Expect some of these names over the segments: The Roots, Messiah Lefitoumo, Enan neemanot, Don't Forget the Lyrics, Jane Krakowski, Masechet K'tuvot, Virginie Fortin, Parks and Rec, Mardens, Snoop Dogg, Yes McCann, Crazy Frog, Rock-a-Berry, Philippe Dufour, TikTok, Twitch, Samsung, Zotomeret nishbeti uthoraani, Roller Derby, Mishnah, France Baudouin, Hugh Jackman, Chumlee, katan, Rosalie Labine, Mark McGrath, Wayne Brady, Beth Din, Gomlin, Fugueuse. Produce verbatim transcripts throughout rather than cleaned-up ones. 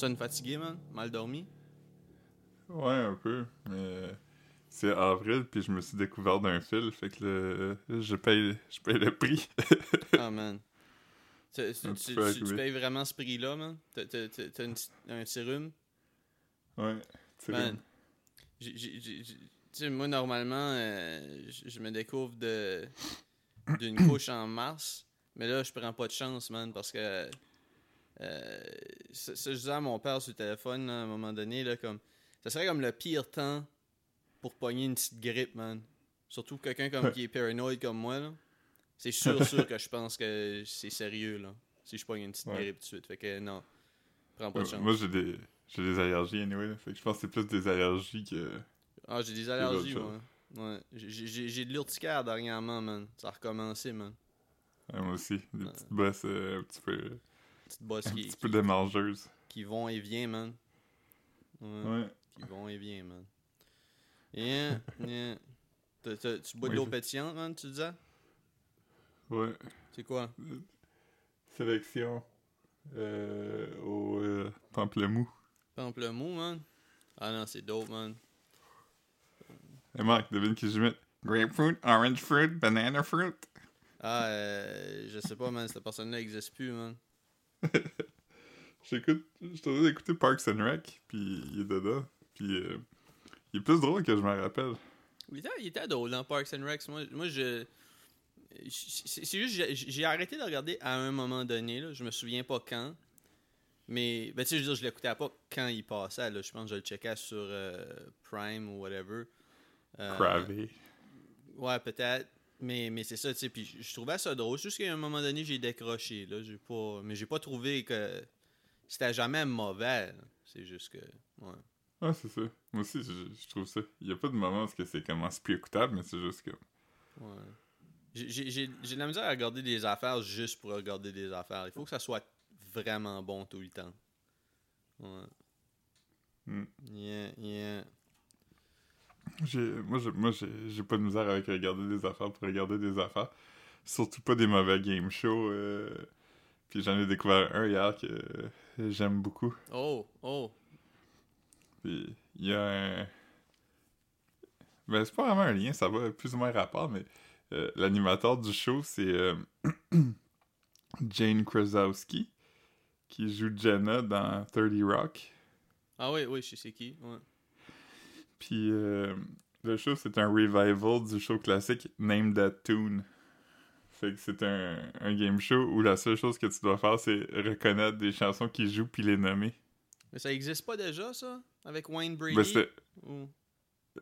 sonnes fatigué, man? Mal dormi? Ouais, un peu. Mais c'est avril, puis je me suis découvert d'un fil, fait que le... je, paye... je paye le prix. Ah, man. Tu, tu, tu, tu, tu payes vraiment ce prix-là, man? T'as, t'as, t'as une, un sérum? Ouais, sérum. Tu sais, moi, normalement, euh, je me découvre de d'une couche en mars, mais là, je prends pas de chance, man, parce que... Euh, ça, ça, je disais à mon père sur le téléphone, là, à un moment donné, là, comme... Ça serait comme le pire temps pour pogner une petite grippe, man. Surtout quelqu'un comme qui est paranoïde comme moi, là. C'est sûr, sûr que je pense que c'est sérieux, là. Si je pogne une petite grippe ouais. tout de suite. Fait que non, prends pas de chance. Moi, j'ai des, j'ai des allergies, anyway. Là. Fait que je pense que c'est plus des allergies que... Ah, j'ai des allergies, moi. Ouais. J'ai, j'ai, j'ai de l'urticaire dernièrement, man. Ça a recommencé, man. Ouais, moi aussi. Des ouais. petites bosses euh, un petit peu... Des petites bosses un qui... Un petit qui, peu de mangeuses. Qui vont et viennent, man. Ouais. ouais. Qui vont et viennent, man. Yeah, yeah. T'as, t'as, tu bois de l'eau pétillante, man, tu disais? Ouais. C'est quoi? Sélection euh, au euh, Pamplemou. Pamplemou, man? Ah non, c'est dope, man. Hey Marc, devine qui je mets. Grapefruit, orange fruit, banana fruit. Ah, euh, je sais pas, man. Cette personne-là n'existe plus, man. J'écoute, je t'en ai d'écouter Parks and Rec, pis il est dedans. Pis euh, il est plus drôle que je m'en rappelle. Il était, il était drôle dans Parks and Rec. Moi, moi je... C'est juste, j'ai, j'ai arrêté de regarder à un moment donné, là. Je me souviens pas quand, mais ben, tu sais, je veux dire, je l'écoutais pas quand il passait, là. Je pense que je le checkais sur euh, Prime ou whatever. Euh, Cravey. Ouais, peut-être, mais, mais c'est ça, tu sais, puis je trouvais ça drôle, c'est juste qu'à un moment donné, j'ai décroché, là, j'ai pas, mais j'ai pas trouvé que c'était jamais mauvais, là. C'est juste que, ouais. Ah, c'est ça, moi aussi, je, je trouve ça, il y a pas de moment où c'est comment c'est plus écoutable, mais c'est juste que... Ouais. J'ai, j'ai, j'ai de la misère à regarder des affaires juste pour regarder des affaires. Il faut que ça soit vraiment bon tout le temps. Ouais. Mm. Yeah, yeah. J'ai, moi, j'ai, moi j'ai, j'ai pas de misère avec regarder des affaires pour regarder des affaires. Surtout pas des mauvais game shows. Euh... Puis j'en ai découvert un hier que euh, j'aime beaucoup. Oh, oh. Puis il y a un... Ben, c'est pas vraiment un lien, ça va plus ou moins rapport, mais... Euh, l'animateur du show, c'est euh, Jane Krakowski, qui joue Jenna dans thirty Rock. Ah oui, oui, je sais qui, ouais. Puis euh, le show, c'est un revival du show classique Name That Tune. Fait que c'est un, un game show où la seule chose que tu dois faire, c'est reconnaître des chansons qui jouent puis les nommer. Mais ça existe pas déjà, ça? Avec Wayne Brady? Ben, c'est... Ou...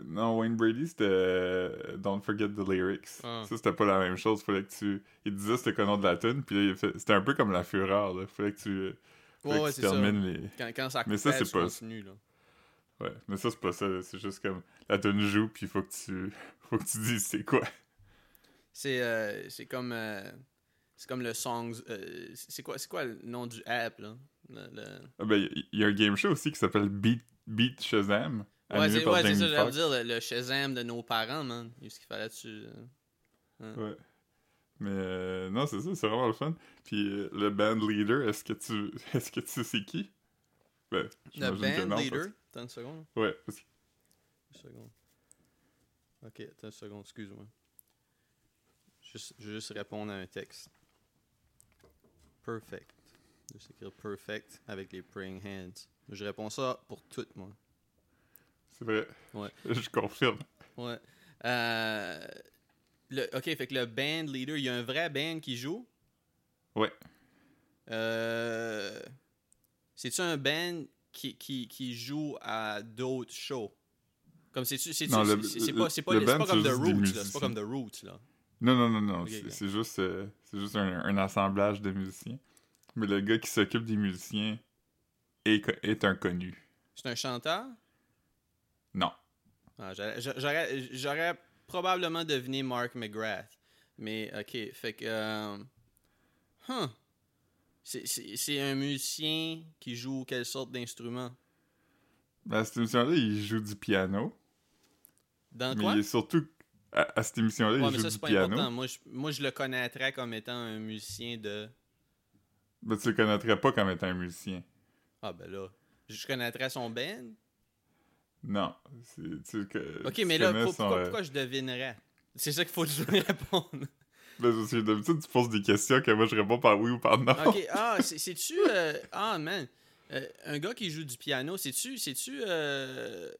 Non, Wayne Brady, c'était euh, Don't Forget the Lyrics. Ah. Ça, c'était pas la même chose. Fallait que tu... Il disait c'était quoi le nom de la tune, puis là, il fait... c'était un peu comme la fureur. Là. Fallait que tu, Fallait ouais, ouais, que tu termines ça. Les... Quand, quand ça coupait, mais ça, c'est pas... continue. Là. Ouais, mais ça, c'est pas ça. Là. C'est juste comme la tune joue, puis il faut que tu faut que tu dises c'est quoi. C'est, euh, c'est comme euh, c'est comme le song... Euh, c'est, quoi, c'est quoi le nom du app, là? Le, le... Ah, ben, il y, y a un game show aussi qui s'appelle Beat, Beat Shazam. Ouais, c'est, ouais c'est ça, j'allais dire, le, le Shazam de nos parents, man. Il y a ce qu'il fallait dessus. Hein. Ouais. Mais euh, non, c'est ça, c'est vraiment le fun. Puis euh, le band leader, est-ce que tu est-ce que tu sais qui? Ben, le band non, leader? Parce... T'as une seconde? Ouais, parce que... Une seconde. Ok, attends une seconde, excuse-moi. Juste, juste répondre à un texte. Perfect. Je vais écrire perfect avec les praying hands. Je réponds ça pour tout, moi. C'est vrai. Ouais. Je confirme. Ouais. Euh, le, ok, fait que le band leader, il y a un vrai band qui joue? Ouais. Euh, c'est-tu un band qui, qui, qui joue à d'autres shows? Comme c'est-tu, c'est-tu, non, c'est, le, c'est, c'est pas, c'est pas, le c'est band, pas comme c'est The Roots, là. C'est pas comme The Roots, là. Non, non, non, non. Okay, c'est, okay. c'est juste, euh, c'est juste un, un assemblage de musiciens. Mais le gars qui s'occupe des musiciens est, est inconnu. C'est un chanteur? Non. Ah, j'aurais, j'aurais, j'aurais probablement deviné Mark McGrath. Mais, ok, fait que... Euh, huh. c'est, c'est, c'est un musicien qui joue quelle sorte d'instrument? Ben, à cette émission-là, il joue du piano. Dans mais quoi? Mais surtout, à, à cette émission-là, ouais, il mais joue ça, du piano. Important. Moi, je, moi, je le connaîtrais comme étant un musicien de... Ben, tu le connaîtrais pas comme étant un musicien. Ah, ben là... Je connaîtrais son band? Non. C'est, tu, que, ok, tu mais là, pour, son, pourquoi, pourquoi je devinerais? C'est ça qu'il faut que je réponde. Ben, parce que d'habitude, tu poses des questions que moi, je réponds par oui ou par non. Ok, ah, c'est, c'est-tu... Euh... Ah, man. Euh, un gars qui joue du piano, c'est-tu... c'est-tu euh...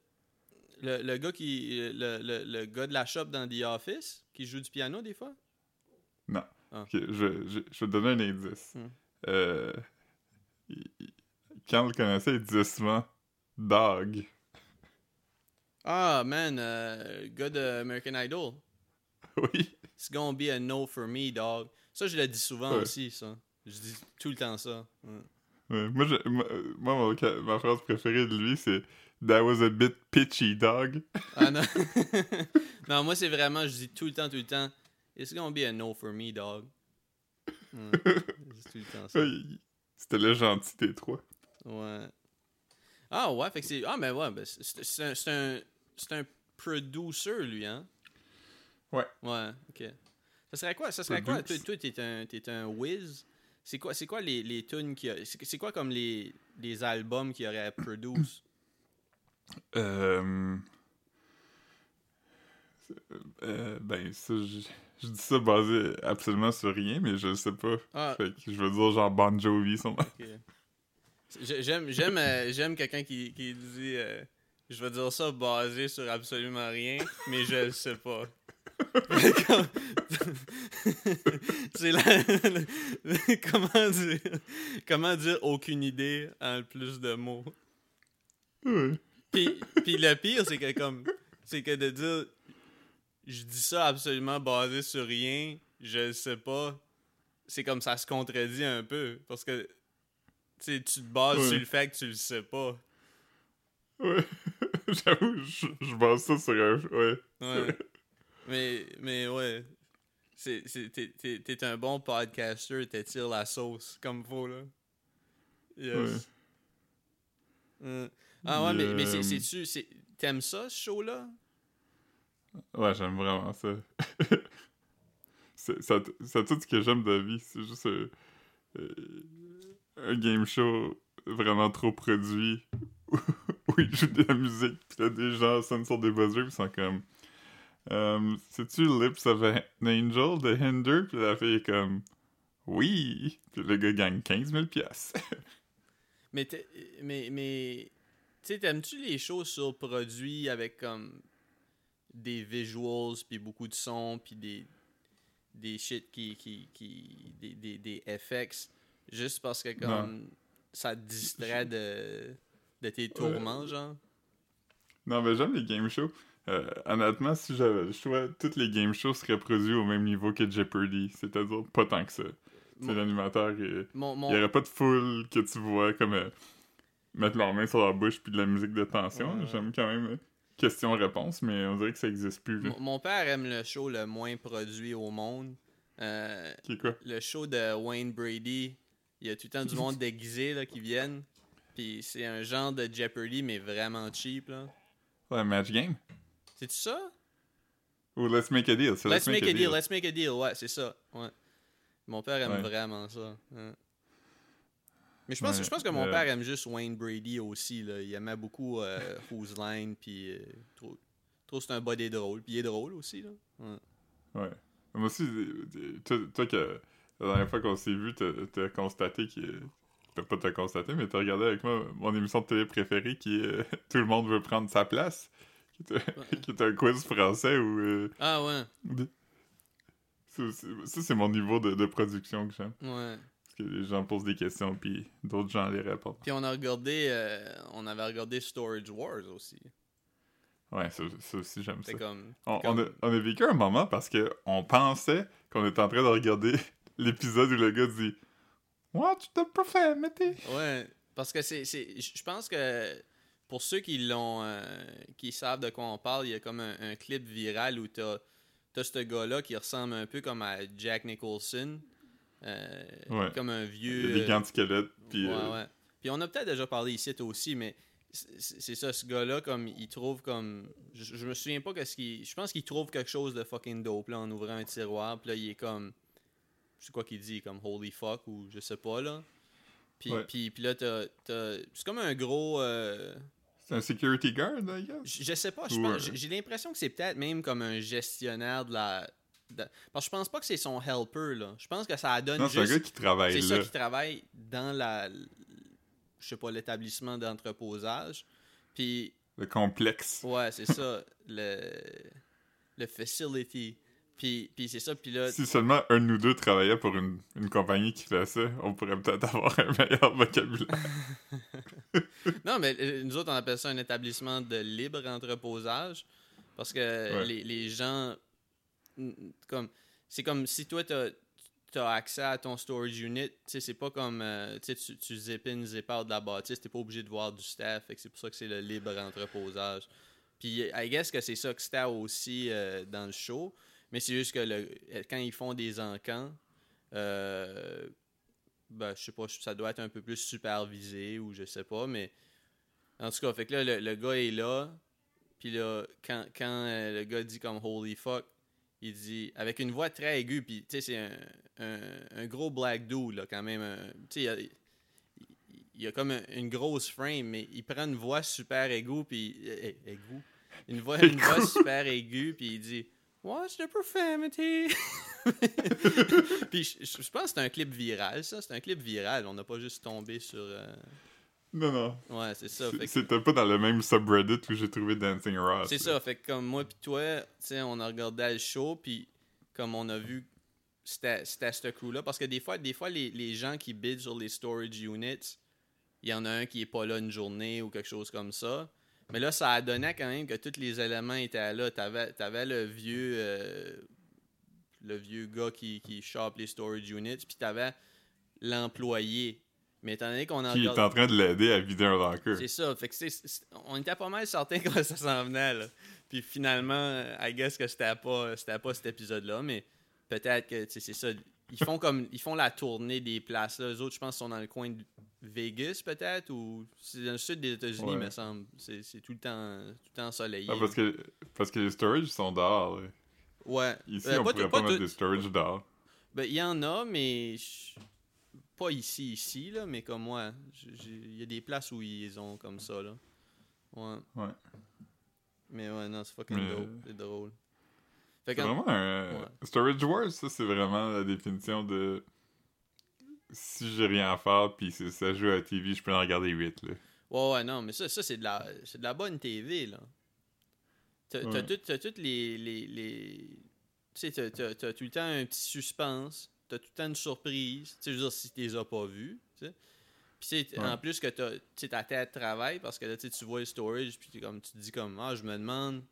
le, le gars qui... Le, le, le gars de la shop dans The Office qui joue du piano, des fois? Non. Ah. Ok, je, je, je vais te donner un indice. Hum. Euh... Quand on le connaissait, il disait souvent « Dog ». Ah, man, euh, gars de American Idol. Oui. It's gonna be a no for me, dog. Ça, je le dis souvent ouais. aussi, ça. Je dis tout le temps ça. Ouais. Ouais, moi, je, moi, moi mon, ma phrase préférée de lui, c'est « That was a bit pitchy, dog ». Ah non. Non, moi, c'est vraiment, je dis tout le temps, tout le temps « It's gonna be a no for me, dog ouais. ». Je dis tout le temps ça. Ouais, c'était le gentil des trois. Ouais. Ah ouais, fait que c'est... Ah mais ouais, ben c'est, c'est, un, c'est un... C'est un producer, lui, hein? Ouais. Ouais, ok. Ça serait quoi? Ça serait Produce. quoi? Toi, toi, t'es un, t'es un whiz. C'est quoi, c'est quoi les, les tunes qu'il y a... C'est, c'est quoi comme les, les albums qu'il y aurait à produce? euh... euh... Ben, ça, je... Je dis ça basé absolument sur rien, mais je sais pas. Ah. Fait que je veux dire genre Bon Jovi, son okay. J'aime, j'aime, euh, j'aime quelqu'un qui, qui dit euh, je vais dire ça basé sur absolument rien, mais je le sais pas. C'est la... comment dire comment dire aucune idée en plus de mots. Oui. Puis, puis le pire c'est que comme c'est que de dire je dis ça absolument basé sur rien, je sais pas. C'est comme ça se contredit un peu parce que tu te bases ouais. sur le fait que tu le sais pas. Ouais. J'avoue, je, je base ça sur un... Ouais. Ouais. Mais, mais ouais. C'est, c'est, t'es, t'es, t'es un bon podcaster, t'étires la sauce comme faut, là. Yes. Ouais. Euh. Ah ouais, mais, mais, mais c'est, c'est-tu... C'est... T'aimes ça, ce show-là? Ouais, j'aime vraiment ça. c'est, ça, c'est tout ce que j'aime de la vie. C'est juste... Euh, euh... un game show vraiment trop produit où, où ils jouent de la musique pis là des gens sonnent sur des buzzers pis sont comme um, c'est-tu Lips of an Angel de Hinder? Pis la fille est comme oui! Pis le gars gagne quinze mille piastres. Mais t'es, mais mais tu sais, t'aimes-tu les shows sur produits avec comme des visuals pis beaucoup de sons pis des des shit qui qui, qui des, des, des F X? Juste parce que comme non. ça te distrait de, de tes tourments, ouais. genre? Non, mais j'aime les game shows. Euh, honnêtement, si j'avais le choix, toutes les game shows seraient produits au même niveau que Jeopardy. C'est-à-dire pas tant que ça. Mon... C'est l'animateur et... Mon, mon... Il n'y aurait pas de foule que tu vois comme euh, mettre leurs mains sur leur bouche puis de la musique de tension. Ouais. J'aime quand même euh, question-réponse, mais on dirait que ça n'existe plus. Mon, mon père aime le show le moins produit au monde. Euh, Qui est quoi? Le show de Wayne Brady... Il y a tout le temps du monde déguisé là, qui viennent. Puis c'est un genre de Jeopardy, mais vraiment cheap. Là. Ouais, Match Game. C'est-tu ça? Ou Let's Make a Deal. C'est let's, let's Make a, a deal. deal, Let's Make a Deal. Ouais, c'est ça. Ouais. Mon père aime ouais. vraiment ça. Ouais. Mais je pense, ouais, je pense que mon euh... père aime juste Wayne Brady aussi. Là. Il aimait beaucoup euh, Who's Line. Puis euh, trop, trop c'est un body drôle. Puis il est drôle aussi. Là. Ouais. ouais. Moi aussi, toi, toi que... La dernière fois qu'on s'est vu, t'as, t'as constaté que... T'as pas t'as constaté, mais t'as regardé avec moi mon émission de télé préférée qui est euh, « Tout le monde veut prendre sa place », qui est un quiz français où... Euh, ah ouais. Ça, c'est, ça, c'est mon niveau de, de production que j'aime. Ouais. Parce que les gens posent des questions, puis d'autres gens les répondent. Puis on a regardé... Euh, on avait regardé « Storage Wars » aussi. Ouais, ça, ça aussi, j'aime c'est ça. Comme, on, comme... On, a, on a vécu un moment parce que on pensait qu'on était en train de regarder... L'épisode où le gars dit « Watch the profanity ». Ouais, parce que c'est... c'est je pense que pour ceux qui l'ont... Euh, qui savent de quoi on parle, il y a comme un, un clip viral où t'as, t'as ce gars-là qui ressemble un peu comme à Jack Nicholson. Euh, ouais. Comme un vieux... Des gants de squelette. Puis ouais, euh... ouais. Puis on a peut-être déjà parlé ici, toi aussi, mais c'est, c'est ça, ce gars-là, comme il trouve comme... Je, je me souviens pas qu'est-ce qu'il... Je pense qu'il trouve quelque chose de fucking dope, là, en ouvrant un tiroir. Puis là, il est comme... C'est quoi qu'il dit, comme « holy fuck » ou je sais pas, là. Puis, ouais. puis, puis là, t'as, t'as... c'est comme un gros... Euh... C'est un security guard, I guess? Je, je sais pas. Je pense, ouais. J'ai l'impression que c'est peut-être même comme un gestionnaire de la... De... Parce que je pense pas que c'est son helper, là. Je pense que ça donne non, juste... Non, c'est un gars qui travaille c'est là. C'est ça qui travaille dans la... Je sais pas, l'établissement d'entreposage. Puis... Le complexe. Ouais, c'est ça. le... le facility... Puis, puis c'est ça, puis là... Si seulement un ou deux travaillaient pour une, une compagnie qui fait ça, on pourrait peut-être avoir un meilleur vocabulaire. Non, mais nous autres, on appelle ça un établissement de libre entreposage, parce que ouais. les, les gens... comme c'est comme si toi, t'as, t'as accès à ton storage unit, t'sais, c'est pas comme... Euh, tu tu zépines, zépardes de la bâtisse, t'es pas obligé de voir du staff, fait que c'est pour ça que c'est le libre entreposage. Puis, I guess que c'est ça que c'était aussi euh, dans le show... Mais c'est juste que le, quand ils font des encans, euh, ben, je sais pas, ça doit être un peu plus supervisé ou je sais pas, mais en tout cas, fait que là, le, le gars est là, puis là, quand, quand le gars dit comme « Holy fuck », il dit, avec une voix très aiguë, puis tu sais, c'est un, un, un gros black dude, là, quand même, tu sais, il, il a comme une grosse frame, mais il prend une voix super aiguë, puis aiguë, une voix, une voix super aiguë, puis il dit... Watch the profanity! Puis je, je, je pense que c'est un clip viral, ça. C'est un clip viral. On n'a pas juste tombé sur... Euh... Non, non. Ouais, c'est ça. C'est, que... C'était pas dans le même subreddit où j'ai trouvé Dancing Ross. C'est là. Ça. Fait que comme moi pis toi, t'sais, on a regardé le show, pis comme on a vu, c'était, c'était à ce coup-là. Parce que des fois, des fois les, les gens qui bident sur les storage units, il y en a un qui est pas là une journée ou quelque chose comme ça. Mais là, ça donnait quand même que tous les éléments étaient là. T'avais, t'avais le vieux euh, le vieux gars qui, qui chope les storage units, puis t'avais l'employé. Mais étant donné qu'on en qui regarde... est en train de l'aider à vider un locker. C'est ça. Fait que c'est, c'est... on était pas mal certain que ça s'en venait, là. Puis finalement, I guess que c'était pas, c'était pas cet épisode-là, mais peut-être que c'est ça. Ils font comme ils font la tournée des places. Là. Eux autres, je pense, sont dans le coin de Vegas, peut-être, ou c'est dans le sud des États-Unis, ouais. Il me semble. C'est, c'est tout le temps tout le temps ensoleillé. Ah, parce que parce que les storage sont dehors. Là. Ouais. Ici, euh, on ne pourrait t- pas t- mettre t- des storage dehors. Ben, il y en a, mais j's... pas ici, ici, là, mais comme moi. Il y a des places où ils ont comme ça, là. Ouais. Ouais. Mais ouais, non, c'est fucking mais... drôle. C'est drôle. C'est vraiment un... Ouais. Storage Wars, ça, c'est vraiment la définition de... Si j'ai rien à faire, puis ça joue à la T V, je peux en regarder huit, là. Ouais, ouais, non, mais ça, ça c'est de la c'est de la bonne T V, là. T'as, ouais. t'as, tout, t'as toutes les... les, les... Tu sais, t'as, t'as, t'as tout le temps un petit suspense, t'as tout le temps une surprise, tu sais, je veux dire, si t'es as pas vus, tu sais. Puis ouais. En plus que t'as, ta tête travaille, parce que là, tu vois le storage, puis comme, tu te dis comme « Ah, je me demande... »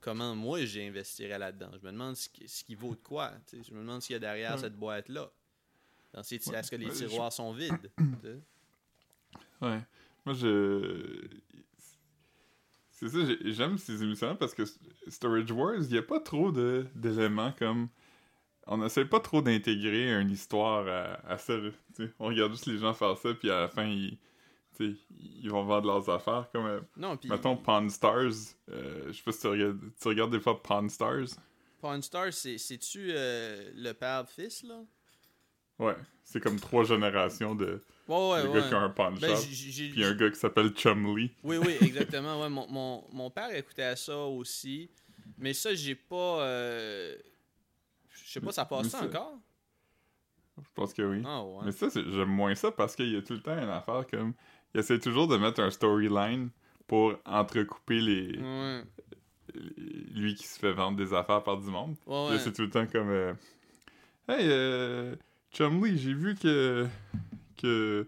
Comment moi j'ai investirais là-dedans? Je me demande ce qui, ce qui vaut de quoi. T'sais. Je me demande ce qu'il y a derrière ouais. cette boîte-là. Dans ces, ouais. Est-ce que les ouais, tiroirs je... sont vides? T'sais? Ouais. Moi, je. C'est ça, j'aime ces émissions-là parce que Storage Wars, il n'y a pas trop de, d'éléments comme. On n'essaie pas trop d'intégrer une histoire à, à ça. T'sais. On regarde juste les gens faire ça, puis à la fin, ils. T'sais, ils vont vendre leurs affaires comme euh, non, pis, mettons Pawn Stars euh, je sais pas si tu regardes, tu regardes des fois Pawn Stars Pawn Stars c'est, c'est-tu euh, le père-fils là? Ouais, c'est comme trois générations de, ouais, ouais, de ouais. gars qui ont un pawn ben, shop puis un gars qui s'appelle Chumlee. Oui oui exactement ouais, mon, mon, mon père écoutait ça aussi mais ça j'ai pas euh... je sais pas ça passe ça encore? Je pense que oui oh, ouais. Mais ça c'est, j'aime moins ça parce qu'il y a tout le temps une affaire comme il essaie toujours de mettre un storyline pour entrecouper les... Ouais. les... Lui qui se fait vendre des affaires par du monde. Ouais, ouais. Là, c'est tout le temps comme... Euh... Hey, euh... Chumlee, j'ai vu que... que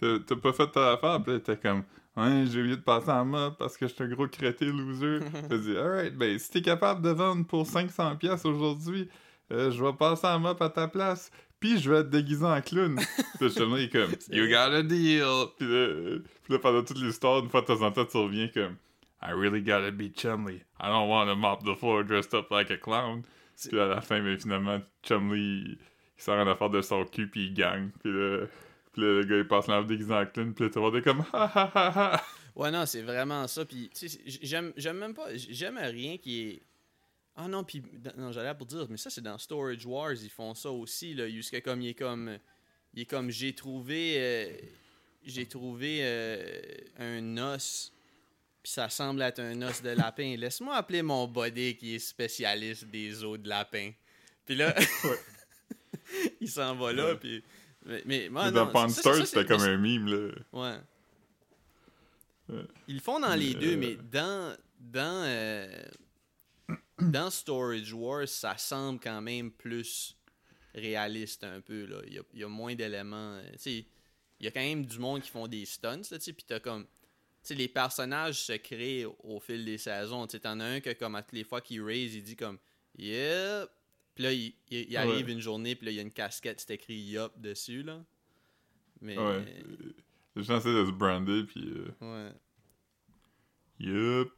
t'as, t'as pas fait ta affaire. Puis là, t'es comme... Ouais, j'ai oublié de passer en mode parce que je suis un gros crété loser. T'as dit, alright, ben, si t'es capable de vendre pour cinq cents dollars aujourd'hui, euh, je vais passer en mode à ta place. Pis je vais être déguisé en clown. Puis Chumlee est comme, you got a deal. Puis là, puis là, pendant toute l'histoire, une fois de temps en temps, tu reviens comme, I really gotta be Chumlee. I don't want to mop the floor dressed up like a clown. C'est... Puis à la fin, mais finalement, Chumlee, il sort une affaire de son cul, puis il gagne. Puis là, puis là le gars, il passe l'envie déguisé en clown. Puis là, tu vas dire comme, ha ha ha ha. Ouais, non, c'est vraiment ça. Puis, tu sais, j'aime, j'aime même pas, j'aime rien qui est. Ah oh non, puis non, j'allais pour dire, mais ça c'est dans Storage Wars, ils font ça aussi, là, jusqu'à comme il est comme il est comme, j'ai trouvé, euh, j'ai trouvé euh, un os, puis ça semble être un os de lapin. Laisse-moi appeler mon buddy qui est spécialiste des os de lapin. Puis là, il s'en va là, ouais. Puis... Mais, mais moi, dans Pawn Stars, c'était comme un mime, là. Ouais. Ils le font dans les euh... deux, mais dans dans, euh, dans Storage Wars, ça semble quand même plus réaliste un peu. Là. Il, y a, il y a moins d'éléments. T'sais, il y a quand même du monde qui font des stunts. Là, puis t'as comme, les personnages se créent au fil des saisons. T'sais, t'en as un que comme à toutes les fois qu'il raise, il dit comme « Yep ». Puis là, il, il, il arrive ouais. une journée, puis là, il y a une casquette, c'est écrit « Yop » dessus. Là. Mais... Ouais. Les gens essaient de se brander, puis... Euh... Ouais. Yup.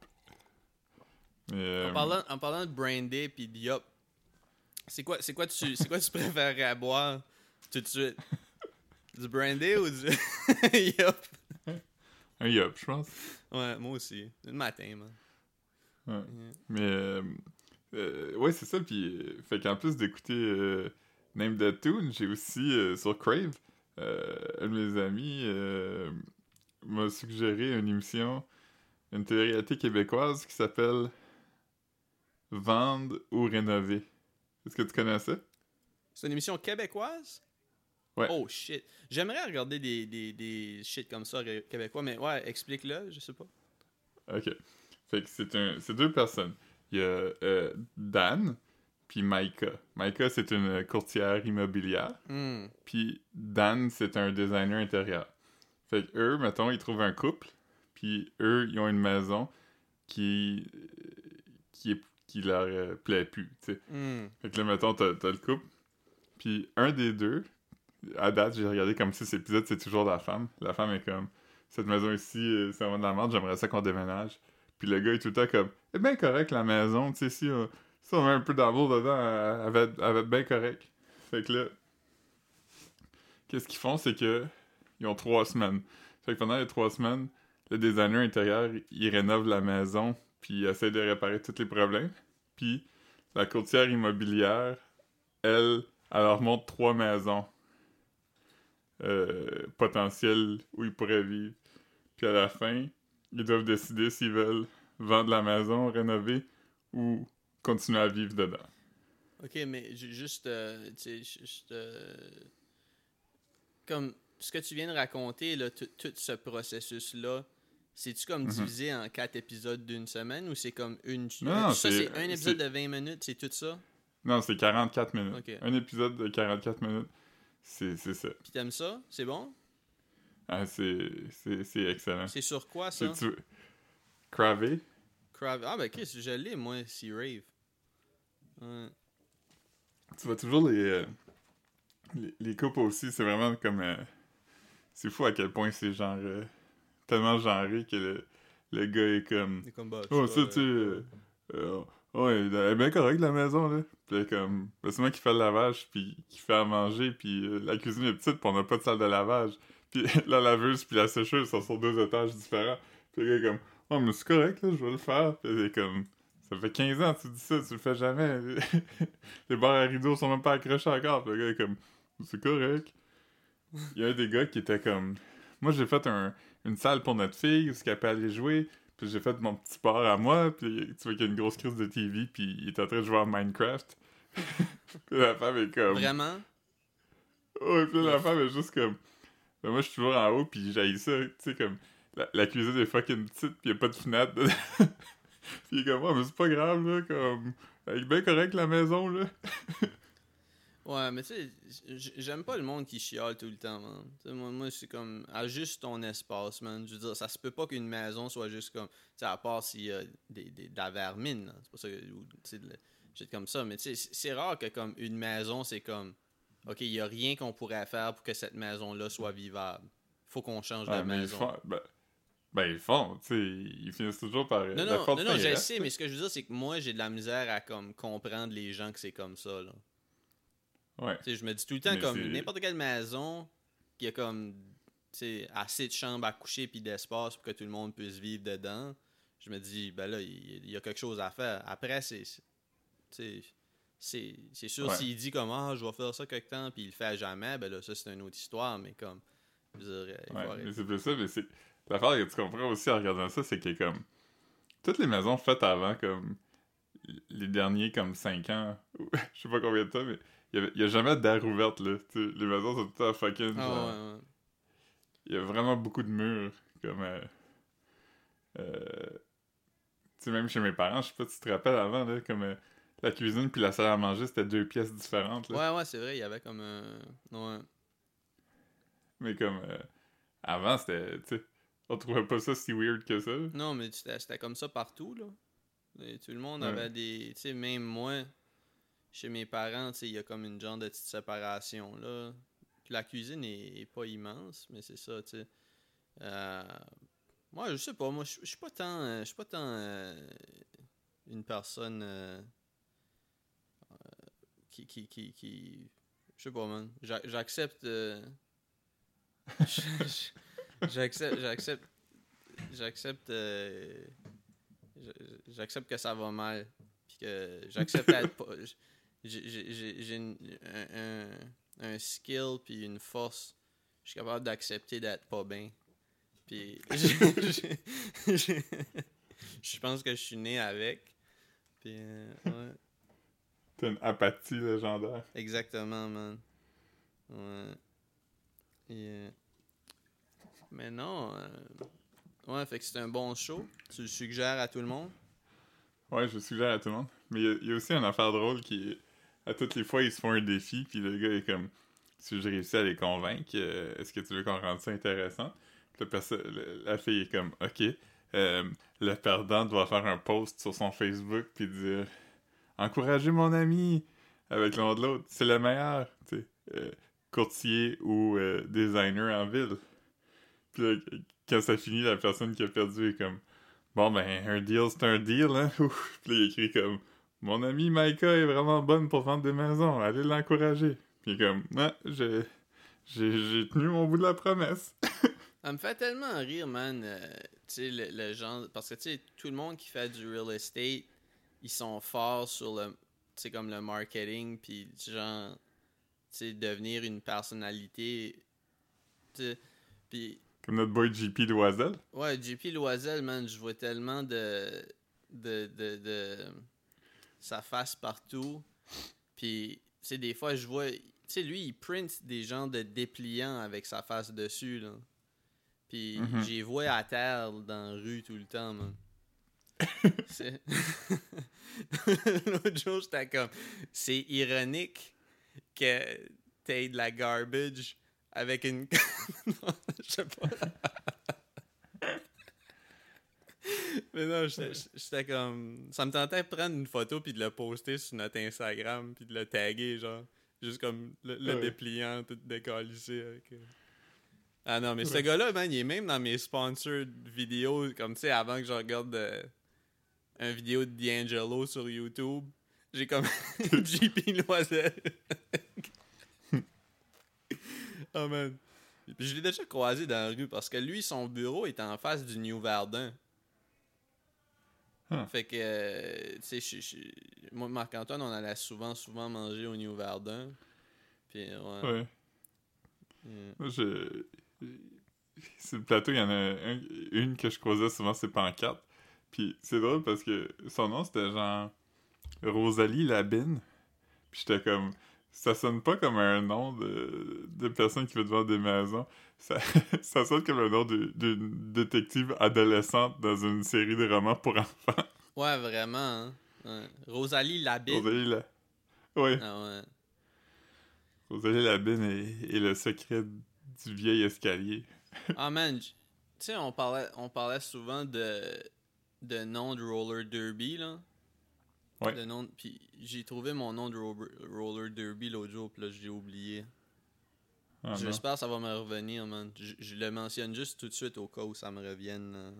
Euh... En, parlant, en parlant de brander, puis de yup, c'est quoi, c'est quoi tu, c'est quoi tu préférerais à boire tout de suite? Du brander ou du yup? Un yup, je pense. Ouais, moi aussi. Le matin, man. Ouais. Yeah. Mais... Euh, euh, ouais, c'est ça, puis... Euh, fait qu'en plus d'écouter euh, Name That Tune, j'ai aussi, euh, sur Crave... Euh, un de mes amis euh, m'a suggéré une émission, une télé-réalité québécoise qui s'appelle « Vendre ou rénover ». Est-ce que tu connais ça? C'est une émission québécoise? Ouais. Oh shit. J'aimerais regarder des, des, des shit comme ça québécois, mais ouais, explique-le, je sais pas. Ok. Fait que c'est, un, c'est deux personnes. Il y a euh, Dan... puis Maïka. Maïka, c'est une courtière immobilière. Mm. Puis Dan, c'est un designer intérieur. Fait que eux, mettons, ils trouvent un couple. Puis eux, ils ont une maison qui, qui, qui leur euh, plaît plus. Mm. Fait que là, mettons, t'as, t'as le couple. Puis un des deux, à date, j'ai regardé comme six épisodes, c'est toujours la femme. La femme est comme, cette maison ici, c'est vraiment de la merde, j'aimerais ça qu'on déménage. Puis le gars est tout le temps comme, eh bien correct la maison, tu sais, si... Euh, ça, on met un peu d'amour dedans, elle va être bien correcte. Fait que là, qu'est-ce qu'ils font, c'est que ils ont trois semaines. Fait que pendant les trois semaines, le designer intérieur, il rénove la maison, puis il essaie de réparer tous les problèmes. Puis la courtière immobilière, elle, elle leur montre trois maisons euh, potentielles où ils pourraient vivre. Puis à la fin, ils doivent décider s'ils veulent vendre la maison, rénover, ou... continuer à vivre dedans. Ok, mais juste, euh, tu sais, juste, euh, comme ce que tu viens de raconter, là, tout ce processus-là, c'est-tu comme mm-hmm. divisé en quatre épisodes d'une semaine, ou c'est comme une... Non, non, c'est, ça, c'est un épisode c'est... de vingt minutes, c'est tout ça? Non, c'est quarante-quatre minutes. Okay. Un épisode de quarante-quatre minutes, c'est, c'est ça. Puis t'aimes ça? C'est bon? Ah, c'est, c'est, c'est excellent. C'est sur quoi, ça? C'est, tu... Cravé? Cravé? Ah, ben, ok, je l'ai, moi, si rave. Ouais. Tu vois toujours les, euh, les les couples aussi, c'est vraiment comme euh, c'est fou à quel point c'est genre euh, tellement genré que le, le gars est comme, c'est comme boss, oh ça tu euh, euh, oh elle est bien correcte la maison là, puis comme c'est moi qui fais le lavage puis qui fait à manger puis euh, la cuisine est petite puis on n'a pas de salle de lavage puis la laveuse puis la sécheuse sont sur deux étages différents puis le gars est comme, oh mais c'est correct là, je vais le faire, puis c'est comme, ça fait quinze ans que tu dis ça, tu le fais jamais. Les barres à rideaux sont même pas accrochées encore. Puis le gars est comme, c'est correct. Il y a un des gars qui était comme, moi j'ai fait un, une salle pour notre fille, où ce qu'elle peut aller jouer. Puis j'ai fait mon petit bar à moi. Puis tu vois qu'il y a une grosse crise de T V. Puis il est en train de jouer à Minecraft. Puis la femme est comme... Vraiment? Ouais, puis la femme est juste comme... Ben, moi je suis toujours en haut, puis j'haïs ça. Tu sais, comme, la, la cuisine est fucking petite, puis il n'y a pas de fenêtre dedans. Pis il est comme, oh, mais c'est pas grave, là, comme... Elle est bien correcte, la maison, là. Ouais, mais tu sais, j'aime pas le monde qui chiale tout le temps, man. T'sais, moi, moi c'est comme, ajuste ton espace, man. Je veux dire, ça se peut pas qu'une maison soit juste comme... Tu sais, à part s'il y a des, des, de la vermine, là. C'est pas ça que... Ou, t'sais, shit comme ça. Mais tu sais, c'est rare que, comme, une maison, c'est comme... OK, il y a rien qu'on pourrait faire pour que cette maison-là soit vivable. Faut qu'on change ah, de maison. Fa- ben... Ben, ils font, tu sais, ils finissent toujours par... Non, non, non, non je sais, mais ce que je veux dire, c'est que moi, j'ai de la misère à, comme, comprendre les gens que c'est comme ça, là. Ouais. Tu sais, je me dis tout le temps, mais comme, c'est... n'importe quelle maison qui a, comme, tu sais, assez de chambres à coucher puis d'espace pour que tout le monde puisse vivre dedans, je me dis, ben là, il y, y a quelque chose à faire. Après, c'est... Tu sais, C'est, c'est sûr, ouais. S'il dit comme « Ah, je vais faire ça quelque temps », puis il le fait à jamais, ben là, ça, c'est une autre histoire, mais comme... Je dirais, ouais, mais être... c'est plus ça, mais c'est... L'affaire que tu comprends aussi en regardant ça, c'est que, comme... Toutes les maisons faites avant, comme... Les derniers, comme, cinq ans, je sais pas combien de temps, mais il y, avait... y a jamais d'air ouverte, là. T'sais, les maisons sont toutes à fucking, ah, genre... Ouais, ouais. Il y a vraiment beaucoup de murs, comme... Euh... Euh... Tu sais, même chez mes parents, je sais pas si tu te rappelles avant, là, comme... Euh... La cuisine puis la salle à manger, c'était deux pièces différentes. Là. Ouais, ouais, c'est vrai, il y avait comme... Euh... Ouais. Mais comme... Euh... Avant, c'était... Tu sais, on trouvait pas ça si weird que ça. Non, mais c'était, c'était comme ça partout, là. Et tout le monde avait ouais. des... Tu sais, même moi, chez mes parents, tu sais, il y a comme une genre de petite séparation, là. Puis la cuisine est, est pas immense, mais c'est ça, tu sais. Euh... Moi, je sais pas, moi, je suis pas tant... Euh, je suis pas tant... Euh... Une personne... Euh... Qui, qui, qui, qui... Je sais pas, man. J'a- j'accepte... Euh... j'accepte... J'accepte... J'accepte... Euh... J'accepte que ça va mal. Puis que j'accepte être pas... J'ai, j'ai, j'ai une, un, un, un skill puis une force. Je suis capable d'accepter d'être pas bien. Puis... Je pense que je suis né avec. Puis... Euh, ouais. T'as une apathie légendaire. Exactement, man. Ouais. Yeah. Mais non. Euh... Ouais, fait que c'est un bon show. Tu le suggères à tout le monde? Ouais, je le suggère à tout le monde. Mais il y, y a aussi une affaire drôle qui est... À toutes les fois, ils se font un défi, puis le gars est comme... Si je réussis à les convaincre, euh, est-ce que tu veux qu'on rende ça intéressant? Le perso- le, la fille est comme, OK. Euh, le perdant doit faire un post sur son Facebook, puis dire... Encourager mon ami avec le nom de l'autre, c'est le meilleur, tu sais, euh, courtier ou euh, designer en ville. Puis là, quand ça finit, la personne qui a perdu est comme, bon ben, un deal c'est un deal, hein. Puis là, il écrit comme, mon ami Maïka est vraiment bonne pour vendre des maisons, allez l'encourager. Puis comme, ah, j'ai, j'ai, j'ai tenu mon bout de la promesse. Ça me fait tellement rire, man, euh, tu sais, le, le genre, parce que tu sais, tout le monde qui fait du real estate, ils sont forts sur le, tu sais, comme le marketing, puis genre, tu sais, devenir une personnalité, tu sais, puis... Comme notre boy J P Loisel? Ouais, J P Loisel, man, je vois tellement de, de, de, de, sa face partout, puis, tu sais, des fois, je vois, tu sais, lui, il print des genres de dépliants avec sa face dessus, là, puis mm-hmm. j'y vois à terre, dans la rue, tout le temps, man. C'est... L'autre jour, j'étais comme, c'est ironique que t'aies de la garbage avec une... non, je sais pas. Mais non, j'étais, j'étais comme... Ça me tentait de prendre une photo puis de la poster sur notre Instagram puis de la taguer, genre, juste comme le, le ouais. dépliant, tout décalissé avec... Ah non, mais ouais. ce gars-là, man, il est même dans mes sponsored vidéos, comme tu sais, avant que je regarde... Euh... Une vidéo de D'Angelo sur YouTube. J'ai comme J P Loisel. Oh man. Puis je l'ai déjà croisé dans la rue parce que lui, son bureau est en face du New Verdun. Huh. Fait que, euh, tu sais, moi et Marc-Antoine, on allait souvent, souvent manger au New Verdun. Puis, ouais. Ouais. Yeah. Moi, je. Sur le plateau, il y en a un... une que je croisais souvent, c'est Pancarte. Pis c'est drôle parce que son nom c'était genre Rosalie Labine. Pis j'étais comme. Ça sonne pas comme un nom de, de personne qui veut te vendre des maisons. Ça, ça sonne comme un nom de, d'une détective adolescente dans une série de romans pour enfants. Ouais, vraiment. Hein? Ouais. Rosalie Labine. Rosalie La... Ouais. Ah ouais. Rosalie Labine et, et le secret du vieil escalier. Ah man, tu sais, on parlait, on parlait souvent de. de nom de Roller Derby, là. Ouais. De nom de... Puis j'ai trouvé mon nom de ro- Roller Derby l'autre jour, puis là, j'ai oublié. Ah, j'espère que ça va me revenir, man. J- je le mentionne juste tout de suite au cas où ça me revienne. Là.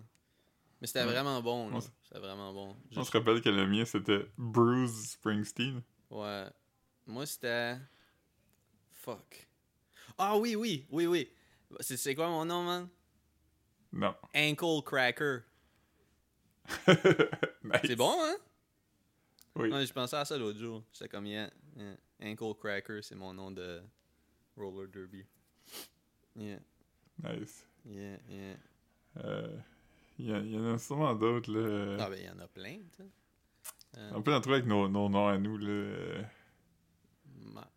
Mais c'était ouais. vraiment bon, là. S- c'était vraiment bon. Juste... On se rappelle que le mien, c'était Bruce Springsteen. Ouais. Moi, c'était... Fuck. Ah oui, oui, oui, oui. C'est, c'est quoi mon nom, man? Non. Ankle Cracker. Nice. C'est bon, hein? Oui. Ouais, je pensais à ça l'autre jour. J'étais comme, yeah, yeah. Ankle Cracker, c'est mon nom de Roller Derby. Yeah. Nice. Yeah, yeah. Euh, y, a, y en a sûrement d'autres, là. Ah, ben, y en a plein, tu sais. Euh, On peut en trouver avec nos, nos noms à nous, là. Marc.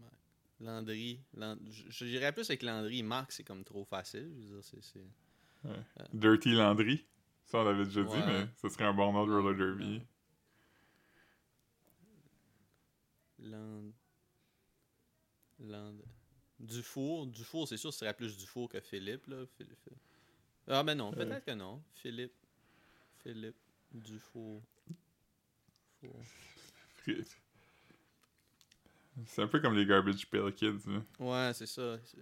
Marc. Landry. Land... Je dirais plus avec Landry. Marc, c'est comme trop facile. Je veux dire, c'est... c'est... Ouais. Euh... Dirty Landry. Ça, on l'avait déjà ouais. dit, mais ça serait un bon nom de Roller Derby. Land... Land... Dufour. Dufour, c'est sûr, ce serait plus Dufour que Philippe, là. Philippe. Ah, ben non, peut-être euh... que non. Philippe. Philippe. Dufour. Dufour. C'est un peu comme les Garbage Pail Kids, là. Ouais, c'est ça. C'est...